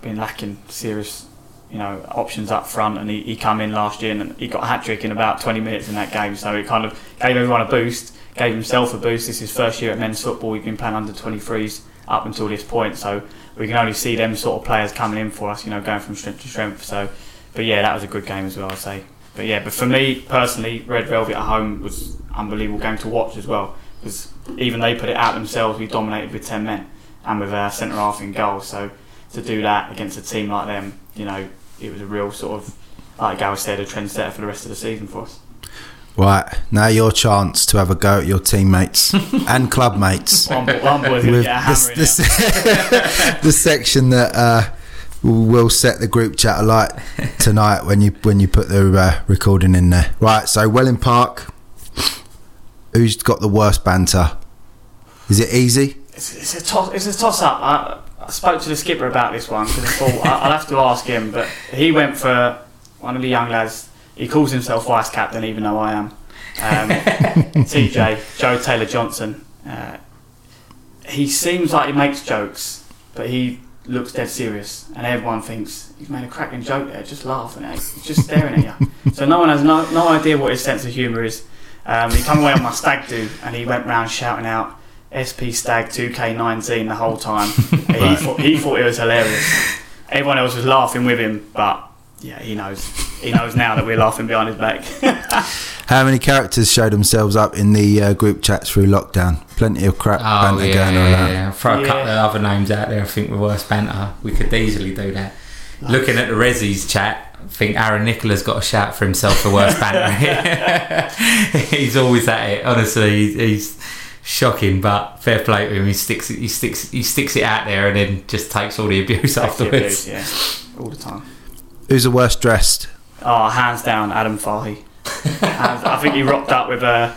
been lacking serious, you know, options up front, and he, he come in last year and he got a hat-trick in about twenty minutes in that game, so it kind of gave everyone a boost, gave himself a boost. This is his first year at men's football. We've been playing under twenty-threes up until this point, so we can only see them sort of players coming in for us, you know, going from strength to strength. So, but yeah, that was a good game as well, I'd say. But yeah, but for me personally, Red Velvet at home was an unbelievable game to watch as well, because even they put it out themselves. We dominated with ten men and with our centre half in goal, so to do that against a team like them, you know, it was a real sort of, like Gary said, a trendsetter for the rest of the season for us. Right, now your chance to have a go at your teammates and club mates. One, one boy's going to get a hammer this, in this the section that uh, will set the group chat alight tonight when you when you put the uh, recording in there. Right, so Welling Park. Who's got the worst banter? Is it easy? It's, it's a toss. It's a toss-up. I, I spoke to the skipper about this one because I thought I, I'll have to ask him. But he went for one of the young lads. He calls himself vice captain, even though I am. Um, T J, Joe Taylor Johnson. Uh, he seems like he makes jokes, but he looks dead serious, and everyone thinks he's made a cracking joke there, just laughing at it, just staring at you. So no one has no, no idea what his sense of humour is. Um, he come away on my stag do, and he went round shouting out S P Stag two K nineteen the whole time. Right. He thought he thought it was hilarious. Everyone else was laughing with him, but yeah, he knows. He knows now that we're laughing behind his back. How many characters showed themselves up in the uh, group chats through lockdown? Plenty of crap oh, banter yeah, going around. Yeah, yeah. Throw a yeah. couple of other names out there. I think the worst banter. We could easily do that. Like, looking at the Rezzies chat. I think Aaron Nicholas got a shout for himself for worst banter. He's always at it. Honestly, he's, he's shocking, but fair play to him. He sticks, he sticks, he sticks it out there, and then just takes all the abuse takes afterwards. The abuse, yeah, all the time. Who's the worst dressed? Oh, hands down, Adam Fahey. I think he rocked up with a.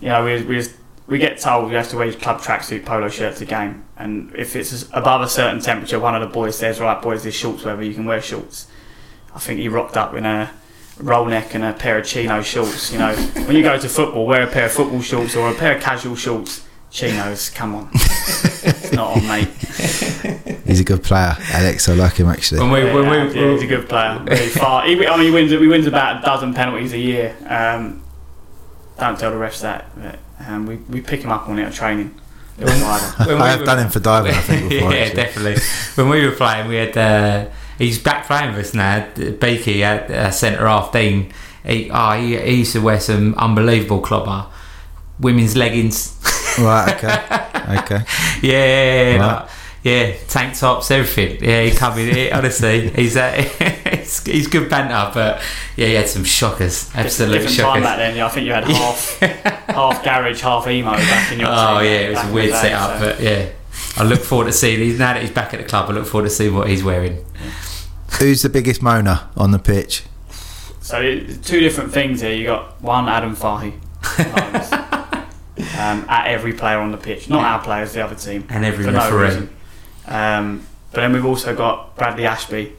You know, we we we get told we have to wear club tracksuit polo shirts a game, and if it's above a certain temperature, one of the boys says, "Right, boys, this shorts weather. You can wear shorts." I think he rocked up in a roll neck and a pair of chino shorts. You know, when you go to football, wear a pair of football shorts or a pair of casual shorts. Chinos, come on. It's not on, mate. He's a good player, Alex. I like him, actually. When we, when yeah, we, yeah, he's a good player. Really far. He, I mean, he wins, he wins about a dozen penalties a year. Um, don't tell the refs that. But, um, we, we pick him up on it at training. We I have were, done him for diving, I think, before. Yeah, actually. Definitely. When we were playing, we had... Uh, He's back playing for us now. Beaky, uh, centre-half, Dean. He, oh, he, he used to wear some unbelievable clobber. Women's leggings. Right, okay. Okay. Yeah, right. Like, yeah, tank tops, everything. Yeah, he come in here, honestly. He's, uh, he's he's good banter, but yeah, he had some shockers. Absolute different shockers. Different time back then, yeah, I think you had half half garage, half emo back in your oh, team. Oh, yeah, it was a weird setup, so. But yeah. I look forward to seeing, now that he's back at the club, I look forward to seeing what he's wearing. Yeah. Who's the biggest moaner on the pitch? So two different things here. You got one Adam Fahey um, at every player on the pitch, not yeah. our players, the other team, and every referee. No um, but then we've also got Bradley Ashby,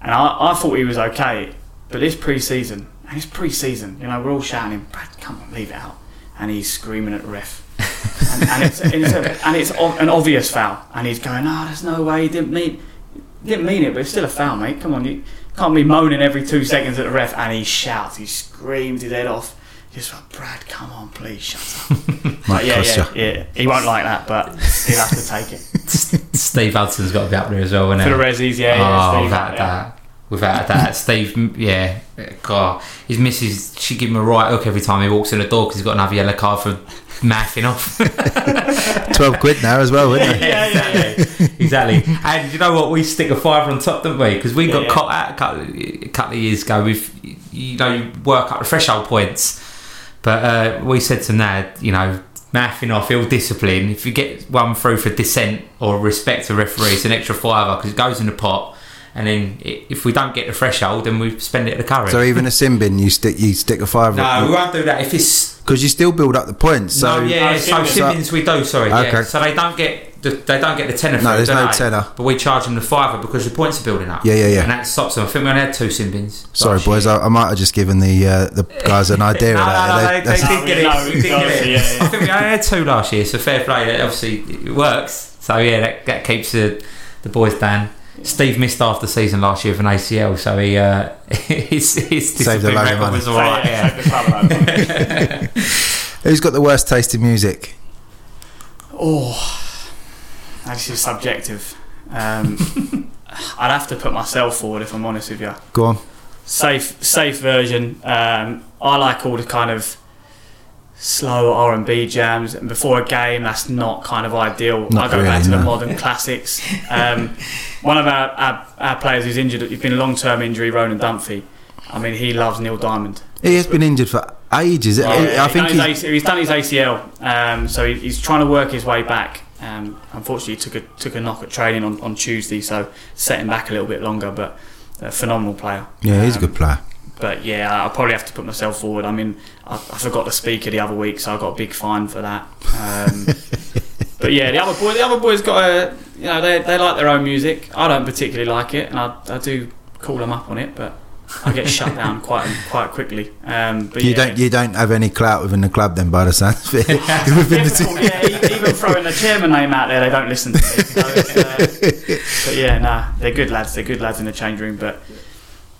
and I, I thought he was okay, but this pre-season, and it's pre-season, you know, we're all shouting him, Brad, come on, leave it out, and he's screaming at the ref. and, and it's and it's, a, and it's o- an obvious foul, and he's going, "Oh, there's no way he didn't mean didn't mean it, but it's still a foul, mate. Come on, you can't be moaning every two seconds at the ref." And he shouts, he screams his head off, just like, "Brad, come on, please, shut up." Like, yeah, yeah, yeah. He won't like that, but he'll have to take it. Steve Adson's got to be up there as well, isn't he? For the Rezzies, yeah. Oh, yeah, without that, yeah. without that, Steve, yeah. God, his missus, she give him a right hook every time he walks in the door because he's got another yellow card for mouthing off. twelve quid now as well, isn't it? Yeah, yeah, yeah, exactly. exactly. And you know what? We stick a fiver on top, don't we? Because we yeah, got yeah. caught out a couple, a couple of years ago with, you know, you work up the threshold points. But uh, we said to Nad, you know, mouthing off, ill discipline. If you get one through for dissent or respect to referees, it's an extra fiver because it goes in the pot. And then if we don't get the threshold, then we spend it at the curry. So even a sin bin, you stick you stick a fiver. No, we won't do that if it's because you still build up the points. So no, yeah, no, so sin bins we do. Sorry, okay. Yeah. So they don't get the, they don't get the tenner. No, there's no they? tenner. But we charge them the fiver because the points are building up. Yeah, yeah, yeah. And that stops them. I think we only had two sin bins. Sorry, like, boys, I, I might have just given the uh, the guys an idea no, of that. No, no, they, they, they did get it. No, we did get it. Yeah, yeah. I think we only had two last year. So fair play. That obviously it works. So yeah, that, that keeps the the boys down. Steve missed half the season last year with an A C L, so he uh, his, his discipline record was all right. So, yeah, yeah. Who's got the worst taste in music? Oh, that's just subjective. Um, I'd have to put myself forward if I'm honest with you. Go on. Safe, safe version. Um, I like all the kind of slow R and B jams, and before a game that's not kind of ideal. Not I go really, back to no. the modern classics. Um, one of our, our, our players who's injured, he's been a long term injury, Ronan Dunphy. I mean, he loves Neil Diamond. He has been injured for ages. Yeah, I, yeah, I think he's, he's, he's done his A C L, um, so he, he's trying to work his way back. Um, unfortunately, he took a took a knock at training on, on Tuesday, so set him back a little bit longer. But a phenomenal player. Yeah, he's um, a good player. But yeah, I'll probably have to put myself forward. I mean, I, I forgot the speaker the other week, so I got a big fine for that. Um, but yeah, the other boy, the other boys got a, you know, they they like their own music. I don't particularly like it, and I I do call them up on it, but I get shut down quite quite quickly. Um, but you yeah, don't you don't have any clout within the club then, by the sounds of it. Yeah, even throwing the chairman name out there, they don't listen to me. You know? uh, but yeah, nah, they're good lads. They're good lads in the change room, but.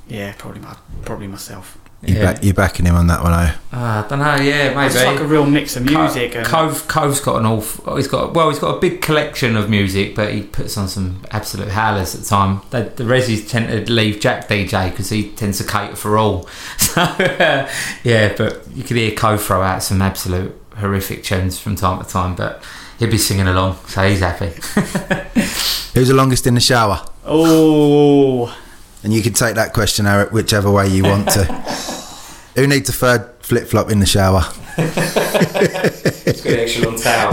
Yeah, probably my, probably myself. You yeah. back, you're backing him on that one, eh? Uh, I don't know. Yeah, maybe. It's like a real mix of music. Cove, and Cove Cove's got an awful. He's got well. He's got a big collection of music, but he puts on some absolute howlers at the time. They, the Rezzies tend to leave Jack D J because he tends to cater for all. So uh, yeah, but you could hear Cove throw out some absolute horrific tunes from time to time, but he'd be singing along, so he's happy. Who's the longest in the shower? Oh. And you can take that question out whichever way you want to. Who needs a third flip flop in the shower? It's got an extra long towel.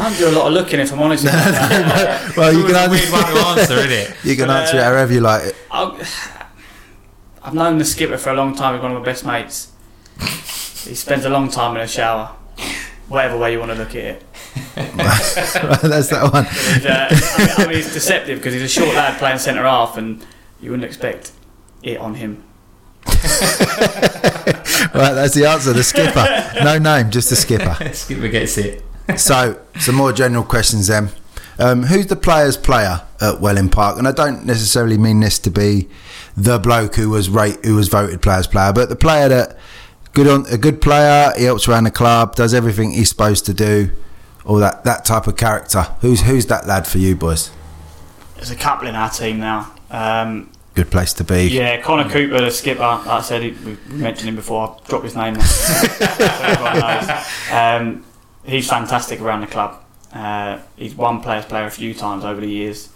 I don't do a lot of looking, if I'm honest. No, no, no. Well, you can answer. One to answer, isn't it? You can but, answer uh, it however you like. It. I'll, I've known the skipper for a long time. He's one of my best mates. He spends a long time in a shower, whatever way you want to look at it. That's that one. And, uh, I mean, I mean, he's deceptive because he's a short lad playing centre half, and you wouldn't expect it on him. Right, that's the answer. The skipper, no name, just the skipper. Skipper gets it. So, some more general questions then. Um, who's the player's player at Welling Park? And I don't necessarily mean this to be the bloke who was rate who was voted player's player, but the player that good on a good player. He helps around the club, does everything he's supposed to do. Or that, that type of character. Who's who's that lad for you, boys? There's a couple in our team now. Um, Good place to be. Yeah, Connor Cooper, the skipper. Like I said, we mentioned him before. I dropped his name. um, he's fantastic around the club. Uh, he's won player's player a few times over the years.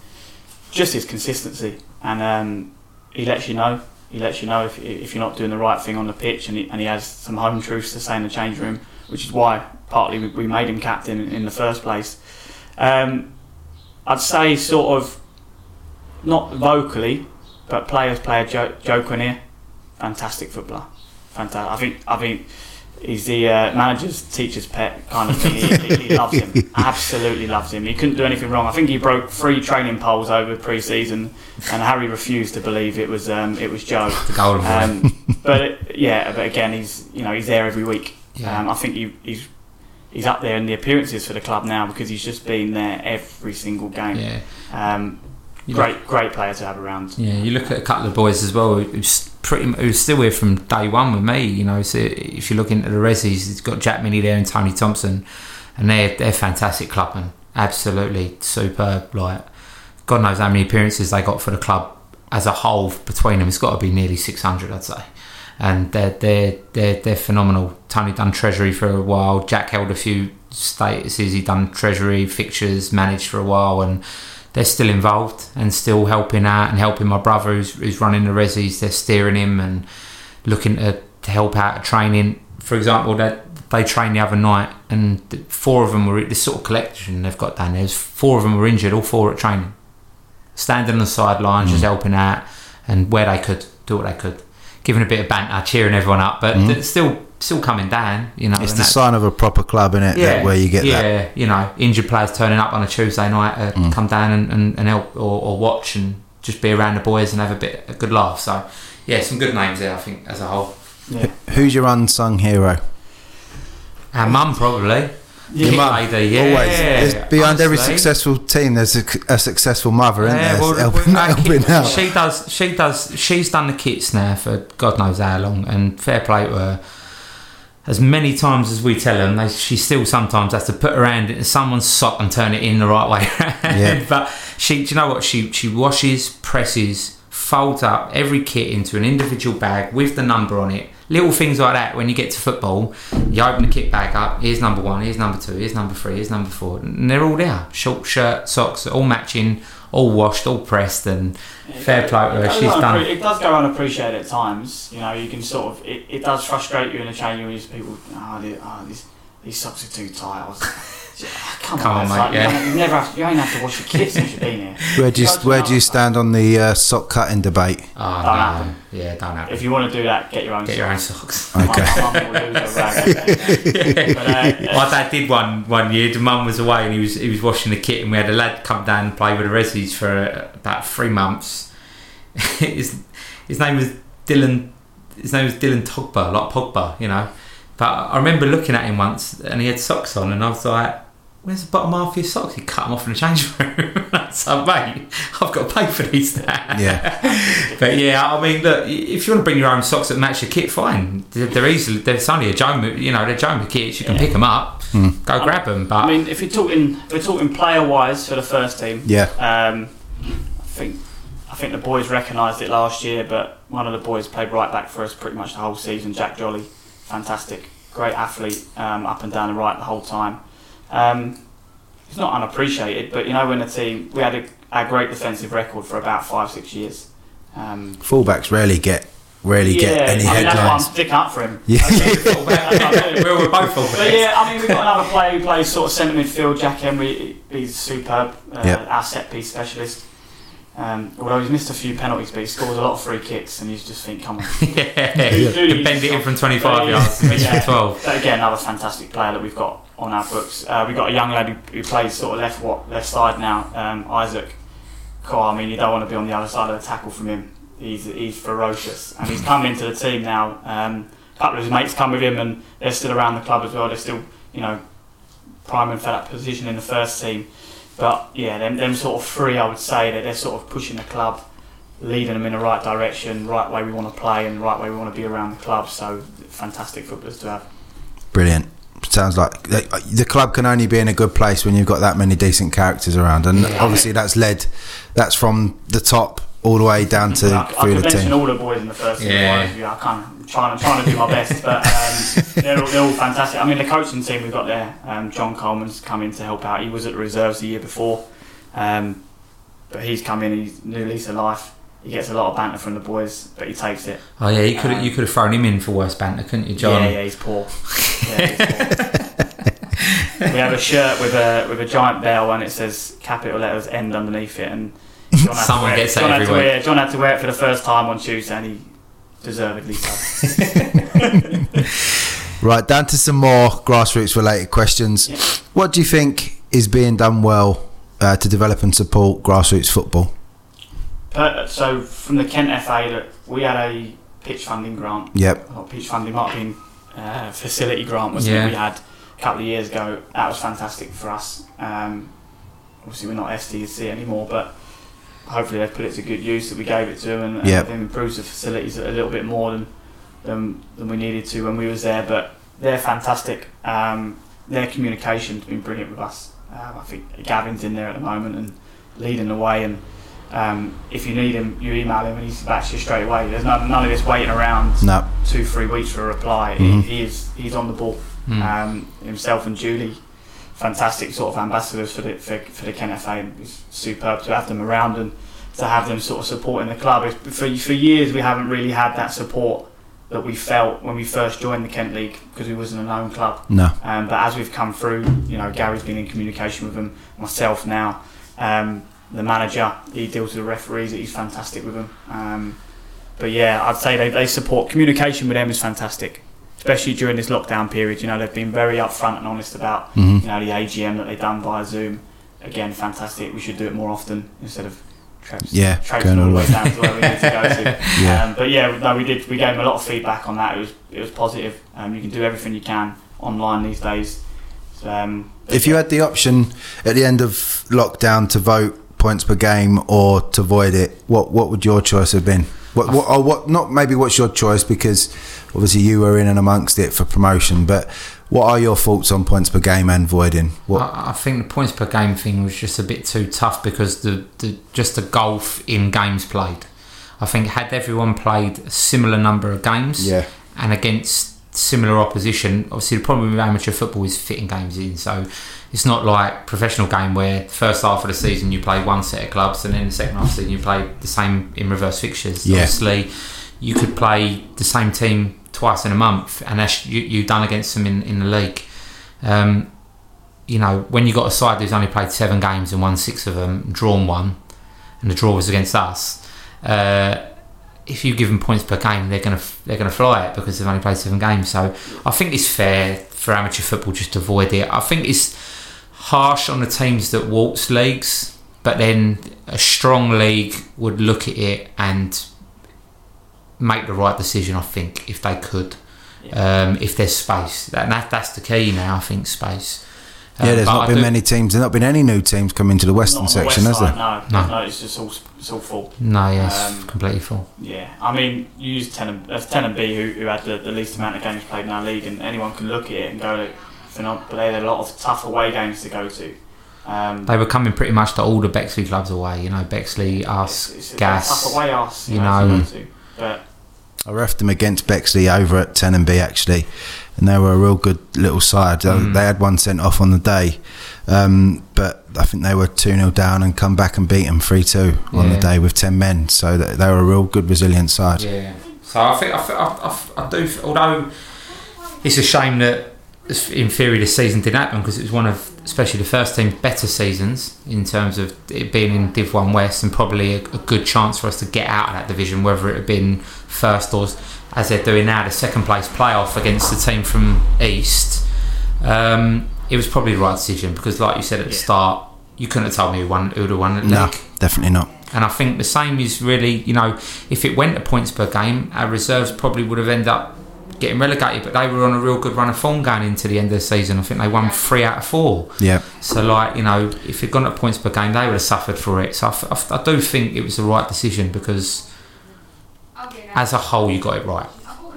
Just his consistency, and um, he lets you know. He lets you know if if you're not doing the right thing on the pitch, and he, and he has some home truths to say in the change room, which is why. Partly we made him captain in the first place. Um, I'd say sort of, not vocally, but players play a jo- joke on here. fantastic footballer. Fantastic. I think I think he's the uh, manager's teacher's pet kind of thing. He, he, he loves him. Absolutely loves him. He couldn't do anything wrong. I think he broke three training poles over pre-season, and Harry refused to believe it was um, it was Joe. The golden um, boy. But it, yeah, but again, he's you know he's there every week. Yeah. Um, I think he, he's. He's up there in the appearances for the club now because he's just been there every single game. Yeah. Um, great, look, great player to have around. Yeah, you look at a couple of boys as well who's pretty, who's still here from day one with me. You know, so if you look into the resies, he's got Jack Minnie there and Tony Thompson, and they're they're fantastic clubmen, absolutely superb. Like, God knows how many appearances they got for the club as a whole between them. It's got to be nearly six hundred, I'd say. And they're, they're, they're, they're phenomenal. Tony done treasury for a while. Jack held a few statuses. He done treasury, fixtures, managed for a while. And they're still involved and still helping out and helping my brother who's, who's running the resis. They're steering him and looking to, to help out at training. For example, they, they trained the other night and four of them were... This sort of collection they've got down there. Four of them were injured, all four at training. Standing on the sidelines, mm. just helping out and where they could, do what they could. Giving a bit of banter, cheering everyone up, but mm-hmm. still still coming down. You know, it's the sign of a proper club, isn't it? Yeah, that, where you get yeah, that. Yeah, you know, injured players turning up on a Tuesday night to mm. come down and, and, and help or, or watch and just be around the boys and have a bit a good laugh. So, yeah, some good names there, I think, as a whole. Yeah. Who's your unsung hero? Our mum, probably. Yeah. Your mum, yeah. always. There's, behind honestly. every successful team, there's a, a successful mother, isn't yeah, there? Well, helping, helping out. She does. She does. She's done the kits now for God knows how long, and fair play to her. As many times as we tell them, they, she still sometimes has to put her hand in someone's sock and turn it in the right way. Yeah. But she, do you know what? She she washes, presses, folds up every kit into an individual bag with the number on it. Little things like that. When you get to football, you open the kit bag up, here's number one, here's number two, here's number three, here's number four, and they're all there. Short shirt, socks, all matching, all washed, all pressed, and yeah, fair play to her. She's done it. It does go unappreciated at times, you know. You can sort of it, it does frustrate you in a chain. You use people, oh, they, oh these, these socks are too tight. I was, Come, Come on, mate. Like, yeah. you, never have to, you ain't have to wash your kits since you've been here. Where do you, where do you stand on the uh, sock cutting debate? Oh, don't no. happen. Yeah, don't happen. If you want to do that, get your own get socks. Get your own socks. Okay. My, my mum will lose her rag. But, uh, my dad did one one year. The mum was away and he was he was washing the kit, and we had a lad come down and play with the resis for uh, about three months. his his name was Dylan. His name was Dylan Togba, like Pogba, you know. But I remember looking at him once, and he had socks on, and I was like, where's the bottom half of your socks? He cut them off in the change room. That's like, mate, I've got to pay for these now. Yeah. But yeah, I mean, look, if you want to bring your own socks that match your kit, fine. They're easily, they're only a Joma, you know, they're Joma kits. You can yeah. pick them up, mm. go I grab mean, them. But I mean, if you're talking, if we're talking player wise for the first team. Yeah. Um, I think, I think the boys recognised it last year, but one of the boys played right back for us pretty much the whole season. Jack Jolly, fantastic, great athlete, um, up and down the right the whole time. Um, it's not unappreciated, but you know, when the team, we had a, a great defensive record for about five, six years. Um, fullbacks rarely get, rarely yeah, get any I mean, headlines. That's why I'm sticking up for him. Yeah. We were both fullbacks. But yeah, I mean, we've got another player who plays sort of centre midfield, Jack Henry. He's superb, uh, yep. our set piece specialist. Um, although he's missed a few penalties, but he scores a lot of free kicks, and you just think, come on. yeah, you yeah. bend it in from twenty-five yards, yeah. yeah. from twelve. But again, another fantastic player that we've got on our books. Uh, we've got a young lad who, who plays sort of left what, left side now, um, Isaac. God, I mean, you don't want to be on the other side of the tackle from him. He's he's ferocious, and he's come into the team now. Um, a couple of his mates come with him, and they're still around the club as well. They're still, you know, priming for that position in the first team. But yeah, them, them sort of three, I would say, that they're sort of pushing the club, leading them in the right direction, right way we want to play and right way we want to be around the club. So fantastic footballers to have. Brilliant. Sounds like the club can only be in a good place when you've got that many decent characters around, and yeah. obviously that's led, that's from the top all the way down to I, through I the team. I mention all the boys in the first yeah. team. I can't, I'm trying, trying to do my best, but um, they're, all, they're all fantastic. I mean, the coaching team we've got there, um, John Coleman's come in to help out. He was at the reserves the year before, um, but he's come in, he's new lease of life. He gets a lot of banter from the boys, but he takes it. Oh yeah, you could um, you could have thrown him in for worse banter, couldn't you, John? Yeah, yeah, he's poor. Yeah, he's poor. We have a shirt with a with a giant bell, and it says capital letters N underneath it, and John had, Someone to, wear gets it. John had to wear it. John had to wear it for the first time on Tuesday, and he deservedly so. Right, down to some more grassroots related questions. Yeah. What do you think is being done well uh, to develop and support grassroots football? Uh, so from the Kent F A, look, we had a pitch funding grant. Yep. Or pitch funding might have been uh, facility grant, wasn't yeah. it? We had a couple of years ago. That was fantastic for us. Um, obviously, we're not S D C anymore, but hopefully they've put it to good use that we gave it to them, and yep. they've improved the facilities a little bit more than, than than we needed to when we was there. But they're fantastic. Um, their communication's been brilliant with us. Um, I think Gavin's in there at the moment and leading the way, and um, if you need him, you email him and he's back to you straight away. There's no, none of this waiting around no. two, three weeks for a reply. Mm-hmm. He, he is he's on the ball. Mm. Um, himself and Julie, fantastic sort of ambassadors for the for, for the Kent F A, and it's superb to have them around and to have them sort of supporting the club. It's, for for years we haven't really had that support that we felt when we first joined the Kent League, because we wasn't a known club. No. Um, but as we've come through, you know, Gary's been in communication with them, myself now, um, the manager, he deals with the referees, he's fantastic with them. Um, but yeah, I'd say they, they support, communication with them is fantastic, especially during this lockdown period. You know, they've been very upfront and honest about mm-hmm. you know, the A G M that they've done via Zoom. Again, fantastic. We should do it more often instead of Trips, yeah, going all the way down to where we need to go to. yeah. Um, but yeah, no, we did. We gave them a lot of feedback on that. It was it was positive. Um, you can do everything you can online these days. So, um, if you had the option at the end of lockdown to vote points per game or to void it, what what would your choice have been? What what, or what not maybe what's your choice, because obviously you were in and amongst it for promotion. But what are your thoughts on points per game and voiding? What? I think the points per game thing was just a bit too tough, because the, the just the golf in games played. I think had everyone played a similar number of games yeah. and against similar opposition, obviously the problem with amateur football is fitting games in. So it's not like professional game where first half of the season you play one set of clubs and then the second half of the season you play the same in reverse fixtures. Yeah. Obviously you could play the same team twice in a month, and that's you, you've done against them in, in the league. Um, you know, when you got a side who's only played seven games and won six of them, drawn one, and the draw was against us, uh, if you give them points per game, they're gonna they're gonna fly it, because they've only played seven games. So I think it's fair for amateur football just to avoid it. I think it's harsh on the teams that waltz leagues, but then a strong league would look at it and make the right decision, I think, if they could. Yeah. Um, if there's space. That, that that's the key now, I think, space. Um, yeah, there's not I been do, many teams. There's not been any new teams coming to the Western section, the west has side, there? No, no, no, it's just all, it's all full. No, yeah, um, it's completely full. Yeah, I mean, you use Tenham, uh, Tenham B, who, who had the, the least amount of games played in our league, and anyone can look at it and go, but they had a lot of tough away games to go to. Um, they were coming pretty much to all the Bexley clubs away, you know, Bexley, us, it's, it's Gas. Tough away us, you know. know to But I refed them against Bexley over at Tenham B, actually, and they were a real good little side. Mm. They had one sent off on the day, um, but I think they were two nil down and come back and beat them three two yeah. on the day with ten men, so they were a real good, resilient side. Yeah, so I think I, think, I, I, I do, although it's a shame that in theory this season didn't happen, because it was one of, especially the first team's better seasons in terms of it being in Div one West, and probably a, a good chance for us to get out of that division, whether it had been first or, as they're doing now, the second place playoff against the team from East. Um, it was probably the right decision, because like you said at the yeah. start, you couldn't have told me who won, who'd have won at the no, league. Definitely not. And I think the same is really, you know, if it went to points per game, our reserves probably would have ended up getting relegated, but they were on a real good run of form going into the end of the season. I think they won three out of four. Yeah. So, like, you know, if it had gone at points per game, they would have suffered for it. So I, f- I do think it was the right decision, because as a whole, you got it right.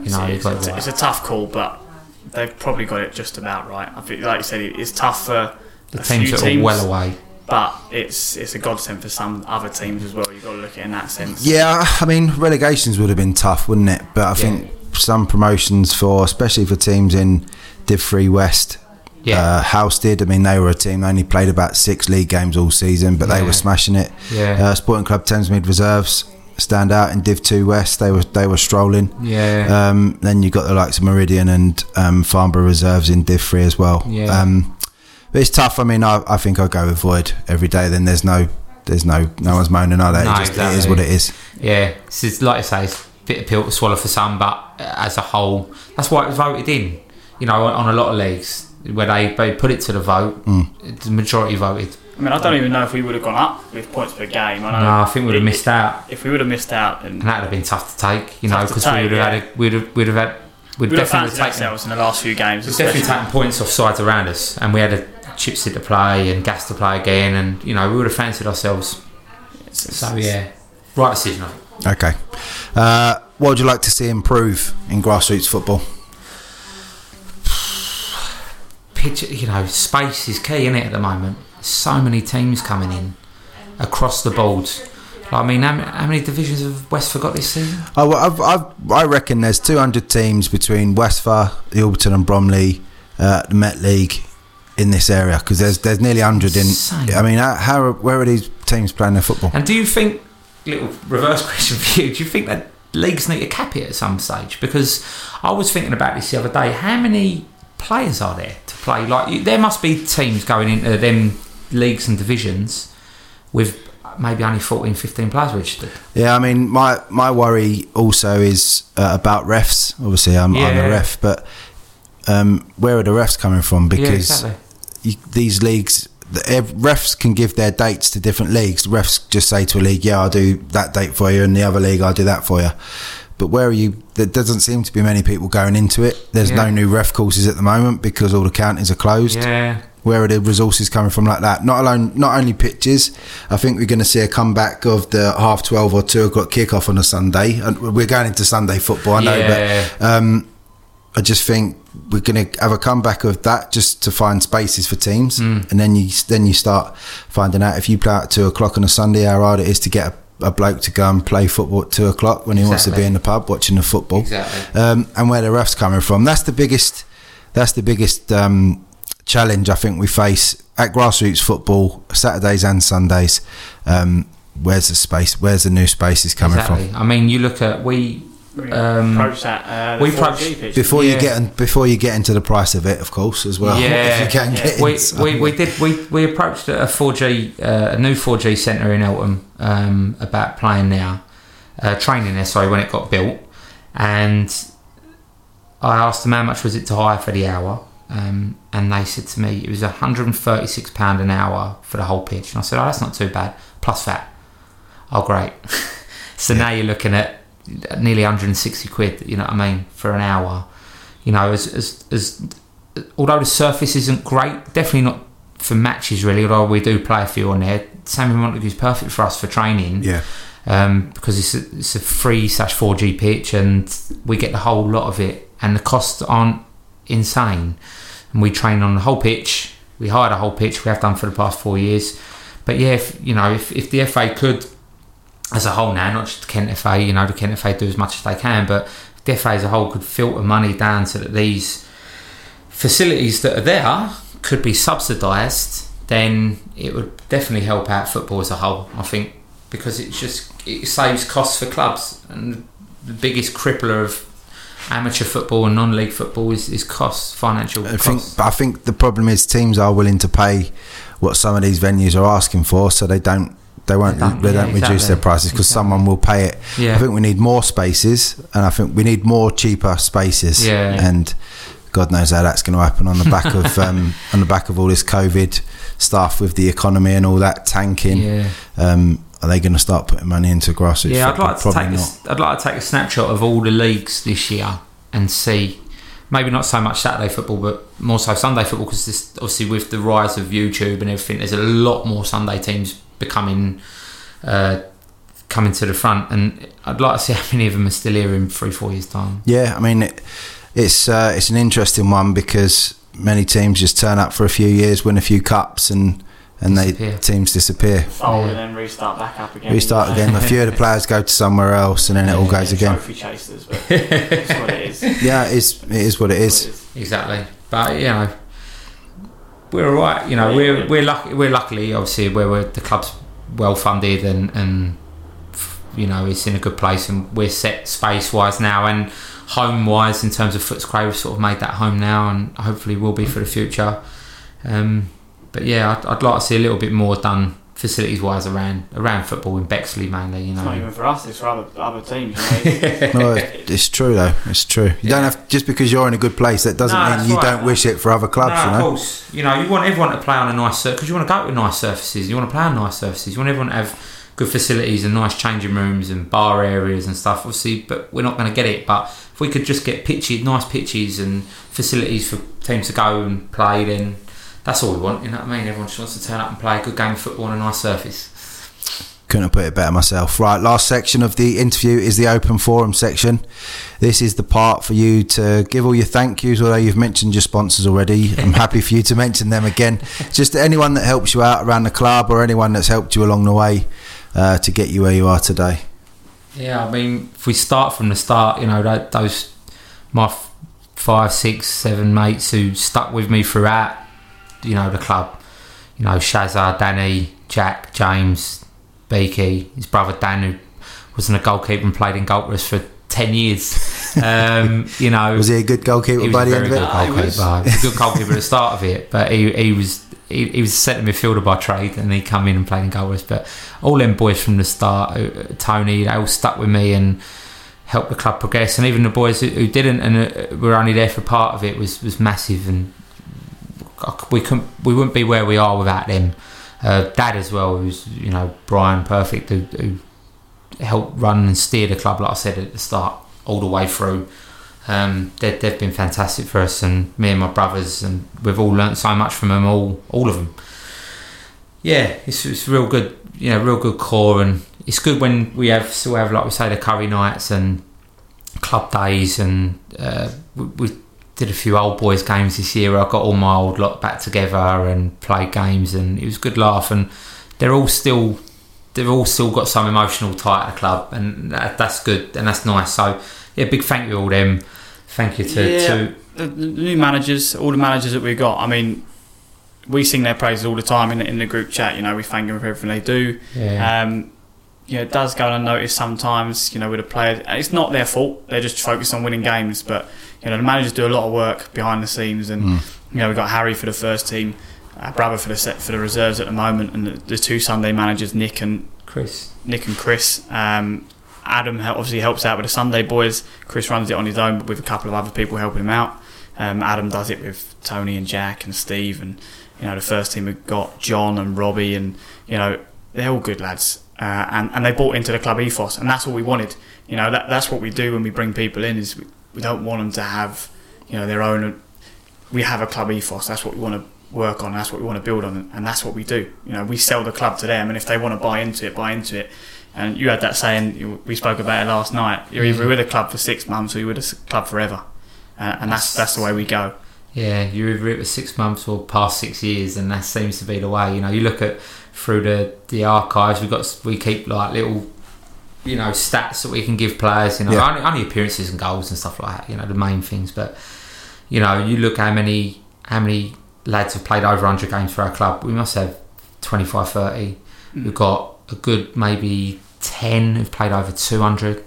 You know, you got it right. It's a tough call, but they've probably got it just about right. I think, like you said, it's tough for the teams that are well away. But it's it's a godsend for some other teams as well. You've got to look at it in that sense. Yeah, I mean, relegations would have been tough, wouldn't it? But I yeah. think some promotions for, especially for teams in Div three West, yeah. uh, House did. I mean, they were a team that only played about six league games all season, but yeah. they were smashing it. Yeah. Uh, Sporting Club Thames Mid Reserves stand out in Div two West. They were they were strolling. Yeah. Um, then you got the likes of Meridian and um, Farnborough Reserves in Div three as well. Yeah. Um, but it's tough. I mean, I, I think I go with void every day. Then there's no there's no no one's moaning, are they? No, it just, exactly. It is what it is. Yeah. It's like I say. It's bit of pill to swallow for some, but as a whole, that's why it was voted in. You know, on, on a lot of leagues where they, they put it to the vote, mm. the majority voted. I mean, I don't even know if we would have gone up with points per game. I don't no, know. I think we would have missed out. If we would have missed out, and, and that would have been tough to take, you know, because we would have yeah. had, we'd have, we'd have had, we'd, we'd definitely have taken ourselves in the last few games. We'd especially. definitely taken points off sides around us, and we had a Chipstead to play and Gas to play again, and you know we would have fancied ourselves. It's, it's, so yeah, right decision. I think. Okay, uh, what would you like to see improve in grassroots football? Pitch, you know, space is key, isn't it, at the moment. So many teams coming in across the board. I mean, how, how many divisions have Westphal got this season? Oh, I've, I've, I reckon there's two hundred teams between Westphal, Alberton and Bromley, uh, the Met League in this area, because there's there's nearly one hundred in. Insane. I mean, how, how where are these teams playing their football? And do you think, little reverse question for you, do you think that leagues need to cap it at some stage? Because I was thinking about this the other day. How many players are there to play? Like, there must be teams going into them leagues and divisions with maybe only fourteen, fifteen players registered. Yeah, I mean, my, my worry also is uh, about refs. Obviously, I'm, yeah. I'm a ref, but um, where are the refs coming from? Because yeah, exactly. you, these leagues, the, refs can give their dates to different leagues. The refs just say to a league, yeah, I'll do that date for you, and the other league, I'll do that for you. But where are you? There doesn't seem to be many people going into it. There's yeah. no new ref courses at the moment because all the counties are closed. Yeah. Where are the resources coming from like that? Not alone, not only pitches. I think we're going to see a comeback of the half twelve or two o'clock kickoff on a Sunday. And we're going into Sunday football, I know, yeah. but um, I just think we're going to have a comeback of that just to find spaces for teams, mm. and then you then you start finding out if you play at two o'clock on a Sunday how hard it is to get a. a bloke to go and play football at two o'clock when he exactly. wants to be in the pub watching the football. Exactly. Um, and where the ref's coming from. That's the biggest that's the biggest um, challenge I think we face at grassroots football, Saturdays and Sundays. Um, where's the space? Where's the new spaces coming exactly. from? I mean, you look at we um, approach that uh, we approach before yeah. you get in, before you get into the price of it, of course, as well. Yeah, if you can yeah. get we, in, so. we we did we, we approached a four G uh, a new four G centre in Eltham um, about playing now uh, training there. Sorry, when it got built, and I asked them how much was it to hire for the hour, um, and they said to me it was one hundred thirty-six pounds an hour for the whole pitch, and I said, oh, that's not too bad plus that. Oh, great. So yeah. now you're looking at nearly one hundred sixty quid, you know what I mean, for an hour. You know, as, as as although the surface isn't great, definitely not for matches really, although we do play a few on there. Sammy Montague's perfect for us for training, yeah, um, because it's a, it's a free slash four G pitch and we get the whole lot of it, and the costs aren't insane. And we train on the whole pitch, we hire the whole pitch, we have done for the past four years. But yeah, if, you know, if, if the F A could. As a whole now, not just the Kent F A, you know, the Kent F A do as much as they can, but the F A as a whole could filter money down so that these facilities that are there could be subsidised, then it would definitely help out football as a whole, I think, because it just it saves costs for clubs. And the biggest crippler of amateur football and non-league football is, is costs, financial I costs. Think, I think the problem is teams are willing to pay what some of these venues are asking for, so they don't They won't. They don't, they yeah, don't exactly. reduce their prices because exactly. someone will pay it. Yeah. I think we need more spaces, and I think we need more cheaper spaces. Yeah. And God knows how that's going to happen on the back of um, on the back of all this COVID stuff with the economy and all that tanking. Yeah. Um, are they going to start putting money into grassroots? Yeah, football? I'd like to Probably take. Not. A, I'd like to take a snapshot of all the leagues this year and see. Maybe not so much Saturday football, but more so Sunday football, because obviously with the rise of YouTube and everything, there's a lot more Sunday teams becoming uh, coming to the front, and I'd like to see how many of them are still here in three, four years' time. Yeah, I mean, it, it's uh, it's an interesting one because many teams just turn up for a few years, win a few cups, and and disappear. they teams disappear. Oh, yeah. And then restart back up again. Restart again. A few of the players go to somewhere else, and then yeah, it all goes again. Trophy chasers, but it's what it is. Yeah, it's it is what it is. What it is. Exactly, but you know. We're all right, you know. We're we're lucky. We're luckily, obviously, where we're, the club's well funded and and you know it's in a good place, and we're set space wise now and home wise in terms of Footscray. We've sort of made that home now, and hopefully will be for the future. Um, but yeah, I'd, I'd like to see a little bit more done facilities wise around around football in Bexley mainly, you know. It's not even for us, it's for other, other teams, you know. No, it's, it's true though, it's true. You yeah. don't have, just because you're in a good place, that doesn't no, mean you right. don't wish it for other clubs, no, you know. Of course, you know, you want everyone to play on a nice surface, because you want to go to nice surfaces, you want to play on nice surfaces, you want everyone to have good facilities and nice changing rooms and bar areas and stuff, obviously, but we're not going to get it. But if we could just get pitches, nice pitches and facilities for teams to go and play, then that's all we want, you know what I mean? Everyone just wants to turn up and play a good game of football on a nice surface. Couldn't have put it better myself. Right, last section of the interview is the open forum section. This is the part for you to give all your thank yous, although you've mentioned your sponsors already. I'm happy for you to mention them again. Just anyone that helps you out around the club or anyone that's helped you along the way uh, to get you where you are today. Yeah, I mean, if we start from the start, you know, those my five, six, seven mates who stuck with me throughout, you know, the club, you know, Shazza, Danny, Jack, James, Beaky, his brother Dan, who wasn't a goalkeeper and played in goal for us for ten years. Um, you know, was he a good goalkeeper by the end of it? He was a good goalkeeper at the start of it, but he, he was he, he was a centre midfielder by trade, and he come in and played in goal for us. But all them boys from the start, Tony, they all stuck with me and helped the club progress, and even the boys who, who didn't and were only there for part of it was, was massive, and we couldn't, we wouldn't be where we are without them. Uh, Dad as well, who's, you know, Brian Perfect, who, who helped run and steer the club, like I said at the start, all the way through. Um, they, they've been fantastic for us, and me and my brothers, and we've all learnt so much from them, all all of them. Yeah, it's it's real good, you know, real good core, and it's good when we have still have, like we say, the curry nights and club days, and uh, we. we did a few old boys games this year. I got all my old lot back together and played games, and it was a good laugh. And they're all still, they've all still got some emotional tie at the club, and that, that's good and that's nice. So yeah, big thank you to all them. Thank you to, yeah, to the, the new managers, all the managers that we got. I mean, we sing their praises all the time in, in the group chat. You know, we thank them for everything they do. Yeah. Um, yeah, it does go unnoticed sometimes. You know, with the players, it's not their fault. They're just focused on winning games, but. You know, the managers do a lot of work behind the scenes, and mm. you know, we've got Harry for the first team, our brother for the set for the reserves at the moment, and the, the two Sunday managers, Nick and Chris. Nick and Chris. Um, Adam obviously helps out with the Sunday boys. Chris runs it on his own, but with a couple of other people helping him out. Um, Adam does it with Tony and Jack and Steve, and you know, the first team we've got John and Robbie, and you know, they're all good lads, uh, and and they bought into the club ethos, and that's what we wanted. You know, that that's what we do when we bring people in is. We, We don't want them to have, you know, their own. We have a club ethos. That's what we want to work on. That's what we want to build on, and that's what we do. You know, we sell the club to them, and if they want to buy into it, buy into it. And you had that saying, we spoke about it last night. You're either with a club for six months or you're with a club forever, uh, and that's that's the way we go. Yeah, you're either with six months or past six years, and that seems to be the way. You know, you look at through the the archives. We got we keep like little. You know, stats that we can give players, you know, yeah. only, only appearances and goals and stuff like that, you know, the main things. But, you know, you look how many how many lads have played over one hundred games for our club. We must have twenty-five, thirty. Mm. We've got a good maybe ten who've played over two hundred.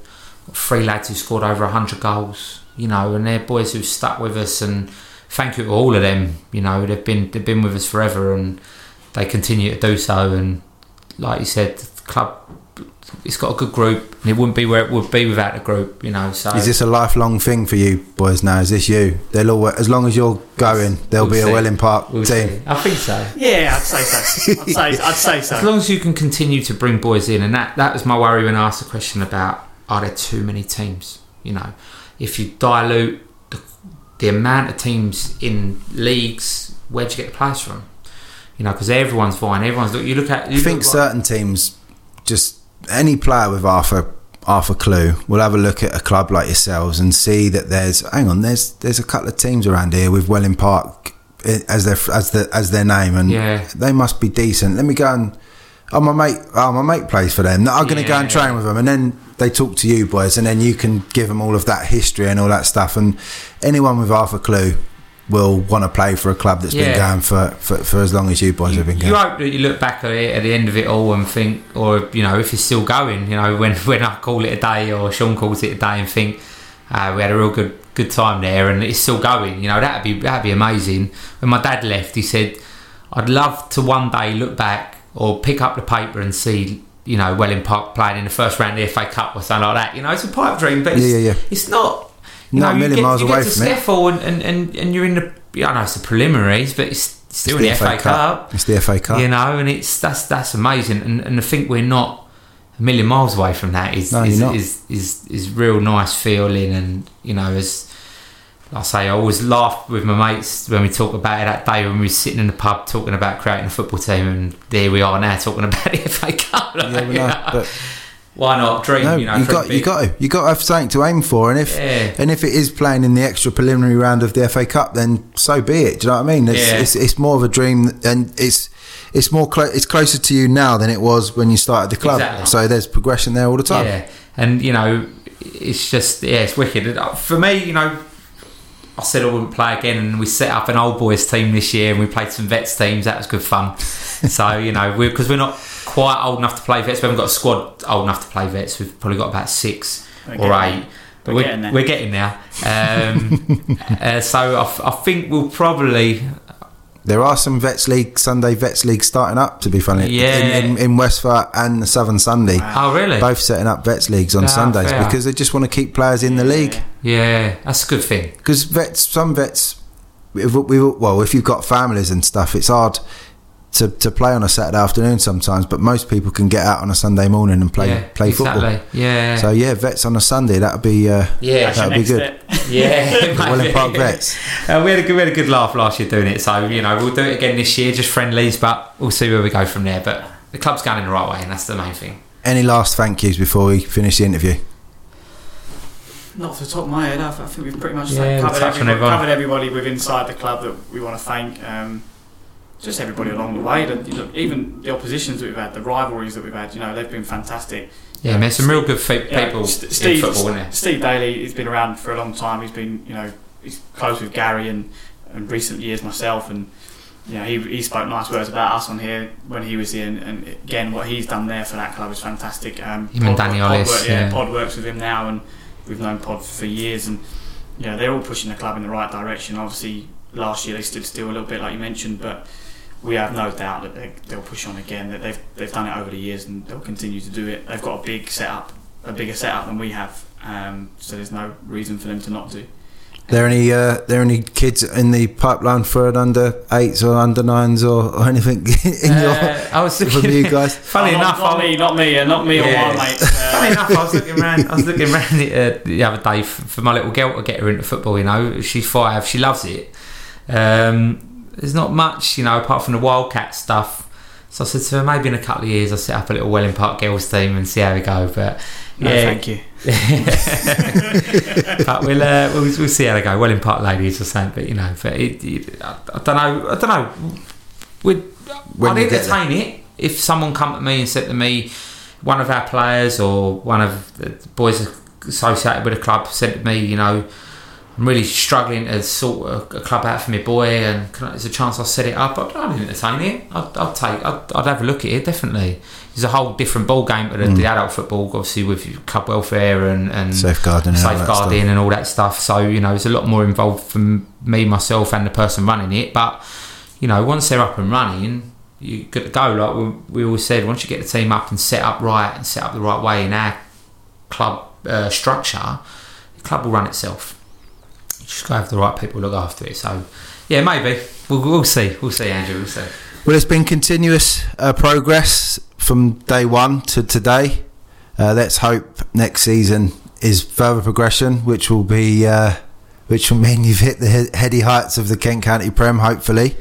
Three lads who scored over one hundred goals, you know, and they're boys who've stuck with us. And thank you to all of them, you know, they've been, they've been with us forever and they continue to do so. And like you said, the club... it's got a good group, and it wouldn't be where it would be without the group, you know. So is this a lifelong thing for you boys now? Is this you? They'll all, as long as you're going, there'll we'll be see. a Welling Park we'll team. See. I think so. Yeah, I'd say so. I'd say, I'd say so. As long as you can continue to bring boys in, and that, that was my worry when I asked the question about are there too many teams? You know, if you dilute the, the amount of teams in leagues, where do you get the players from? You know, because everyone's fine. Everyone's look. You look at. You I think certain like, teams just. Any player with half a, half a clue will have a look at a club like yourselves and see that there's hang on there's there's a couple of teams around here with Welling Park as their as the as their name, and yeah. they must be decent. Let me go and oh my mate oh my mate plays for them. No, I'm yeah. going to go and train with them, and then they talk to you boys, and then you can give them all of that history and all that stuff. And anyone with half a clue will want to play for a club that's yeah. been going for, for, for as long as you boys you, have been going. You hope that you look back at it at the end of it all and think, or, you know, if it's still going, you know, when, when I call it a day or Sean calls it a day and think, uh, we had a real good good time there and it's still going, you know, that'd be that'd be amazing. When my dad left, he said, I'd love to one day look back or pick up the paper and see, you know, Welling Park playing in the first round of the F A Cup or something like that. You know, it's a pipe dream, but it's, yeah, yeah, yeah. it's not. You not know, a million you get, miles you away from it. You get to Sneffel and, and, and you're in the. I know it's the preliminaries, but it's still it's in the, the F A Cup. Cup. It's the F A Cup, you know, and it's that's that's amazing. And and I think we're not a million miles away from that. Is no, is, is, is is is real nice feeling, and you know, as like I say, I always laugh with my mates when we talk about it that day when we were sitting in the pub talking about creating a football team, and there we are now talking about the F A Cup. Like, yeah, we know, know. But why not dream? No, you know, you got you got to you got to have something to aim for, and if yeah. and if it is playing in the extra preliminary round of the F A Cup, then so be it. Do you know what I mean? It's yeah. it's, it's more of a dream, and it's it's more clo- it's closer to you now than it was when you started the club. Exactly. So there's progression there all the time. Yeah, and you know, it's just yeah, it's wicked for me. You know, I said I wouldn't play again, and we set up an old boys team this year, and we played some vets teams. That was good fun. So you know, we're because we're not quite old enough to play vets. We haven't got a squad old enough to play vets. We've probably got about six we're or eight, but we're, we're, we're getting there. Um, uh, so I, I think we'll probably. There are some Vets League Sunday Vets League starting up. To be funny, yeah, in, in, in Westphal and the Southern Sunday. Wow. Oh, really? Both setting up Vets Leagues on oh, Sundays fair. Because they just want to keep players in the league. Yeah, that's a good thing. Because vets, some vets, we, we, well, if you've got families and stuff, it's hard. To, to play on a Saturday afternoon sometimes, but most people can get out on a Sunday morning and play yeah, play exactly. football. Yeah. So yeah, vets on a Sunday, that'd be uh, yeah, that'd be good. yeah, Welling Park vets. Uh, we had a good, we had a good laugh last year doing it, so you know we'll do it again this year, just friendlies, but we'll see where we go from there. But the club's going in the right way, and that's the main thing. Any last thank yous before we finish the interview? Not off the top of my head. I think we've pretty much yeah, like, covered, everybody, covered everybody with inside the club that we want to thank. Um, just everybody along the way, even the oppositions that we've had, the rivalries that we've had, you know, they've been fantastic. Yeah, there's some real good fe- people yeah, St- Steve, in football, isn't it? Steve Daly, he's been around for a long time. He's been, you know, he's close with Gary and, and recent years myself, and you know, he he spoke nice words about us on here when he was here, and, and again, what he's done there for that club is fantastic. Um, him Pod, and Danny Pod, Ollis, Pod work, yeah, yeah. Pod works with him now, and we've known Pod for years, and you know, they're all pushing the club in the right direction. Obviously, last year they stood still a little bit, like you mentioned, but we have no doubt that they, they'll push on again. That they've they've done it over the years, and they'll continue to do it. They've got a big setup, a bigger setup than we have. Um, so there's no reason for them to not do. There any uh, there any kids in the pipeline for an under eights or under nines or, or anything in uh, your? I was thinking from you guys. Funny oh, enough, not, not me, not me, uh, not me yeah. or one mate. Uh, funny enough, I was looking round. I was looking round the, uh, the other day for, for my little girl to get her into football. You know, she's five, she loves it. Um, There's not much, you know, apart from the Wildcat stuff. So I said to her, maybe in a couple of years I'll set up a little Welling Park girls team and see how we go. But no, yeah, thank you. But we'll, uh, we'll we'll see how they go. Welling Park ladies or something. But you know, but it, it, I, I don't know. I don't know. We'd I'd entertain it if someone come to me and said to me, one of our players or one of the boys associated with the club said to me, you know, I'm really struggling to sort a, a club out for my boy, and can I, there's a chance I'll set it up. I'd, I'd entertain it. I'd, I'd take. I'd, I'd have a look at it. Definitely, it's a whole different ball game to the, mm. the adult football, obviously with club welfare and, and safeguarding, safeguarding, and all that stuff. So you know, it's a lot more involved for me, myself, and the person running it. But you know, once they're up and running, you got to go. Like we, we always said, once you get the team up and set up right and set up the right way in our club uh, structure, the club will run itself. Just go have the right people look after it. So yeah, maybe we'll, we'll see we'll see Andrew we'll see well it's been continuous uh, progress from day one to today. Uh, let's hope next season is further progression, which will be uh, which will mean you've hit the heady heights of the Kent County Prem, hopefully.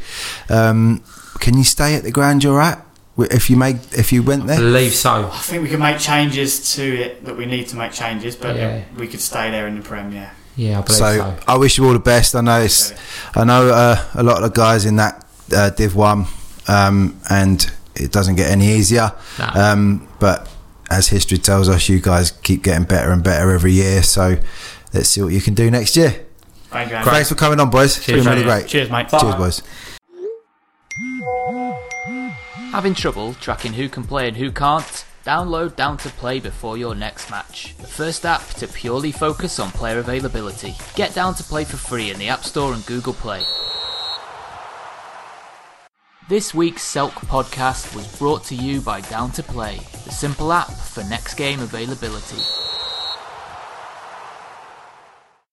Um, can you stay at the ground you're at if you make if you went there? I believe so. I think we can make changes to it that we need to make changes, but yeah. we could stay there in the Prem. yeah Yeah, I believe so, so I wish you all the best. I know it's, I know uh, a lot of the guys in that uh, Div One, um, and it doesn't get any easier. Nah. Um, but as history tells us, you guys keep getting better and better every year. So let's see what you can do next year. Thank you, Thanks for coming on, boys. It's been really great. Cheers, mate. Bye. Cheers, boys. Having trouble tracking who can play and who can't? Download Down to Play before your next match. The first app to purely focus on player availability. Get Down to Play for free in the App Store and Google Play. This week's Selk podcast was brought to you by Down to Play, the simple app for next game availability.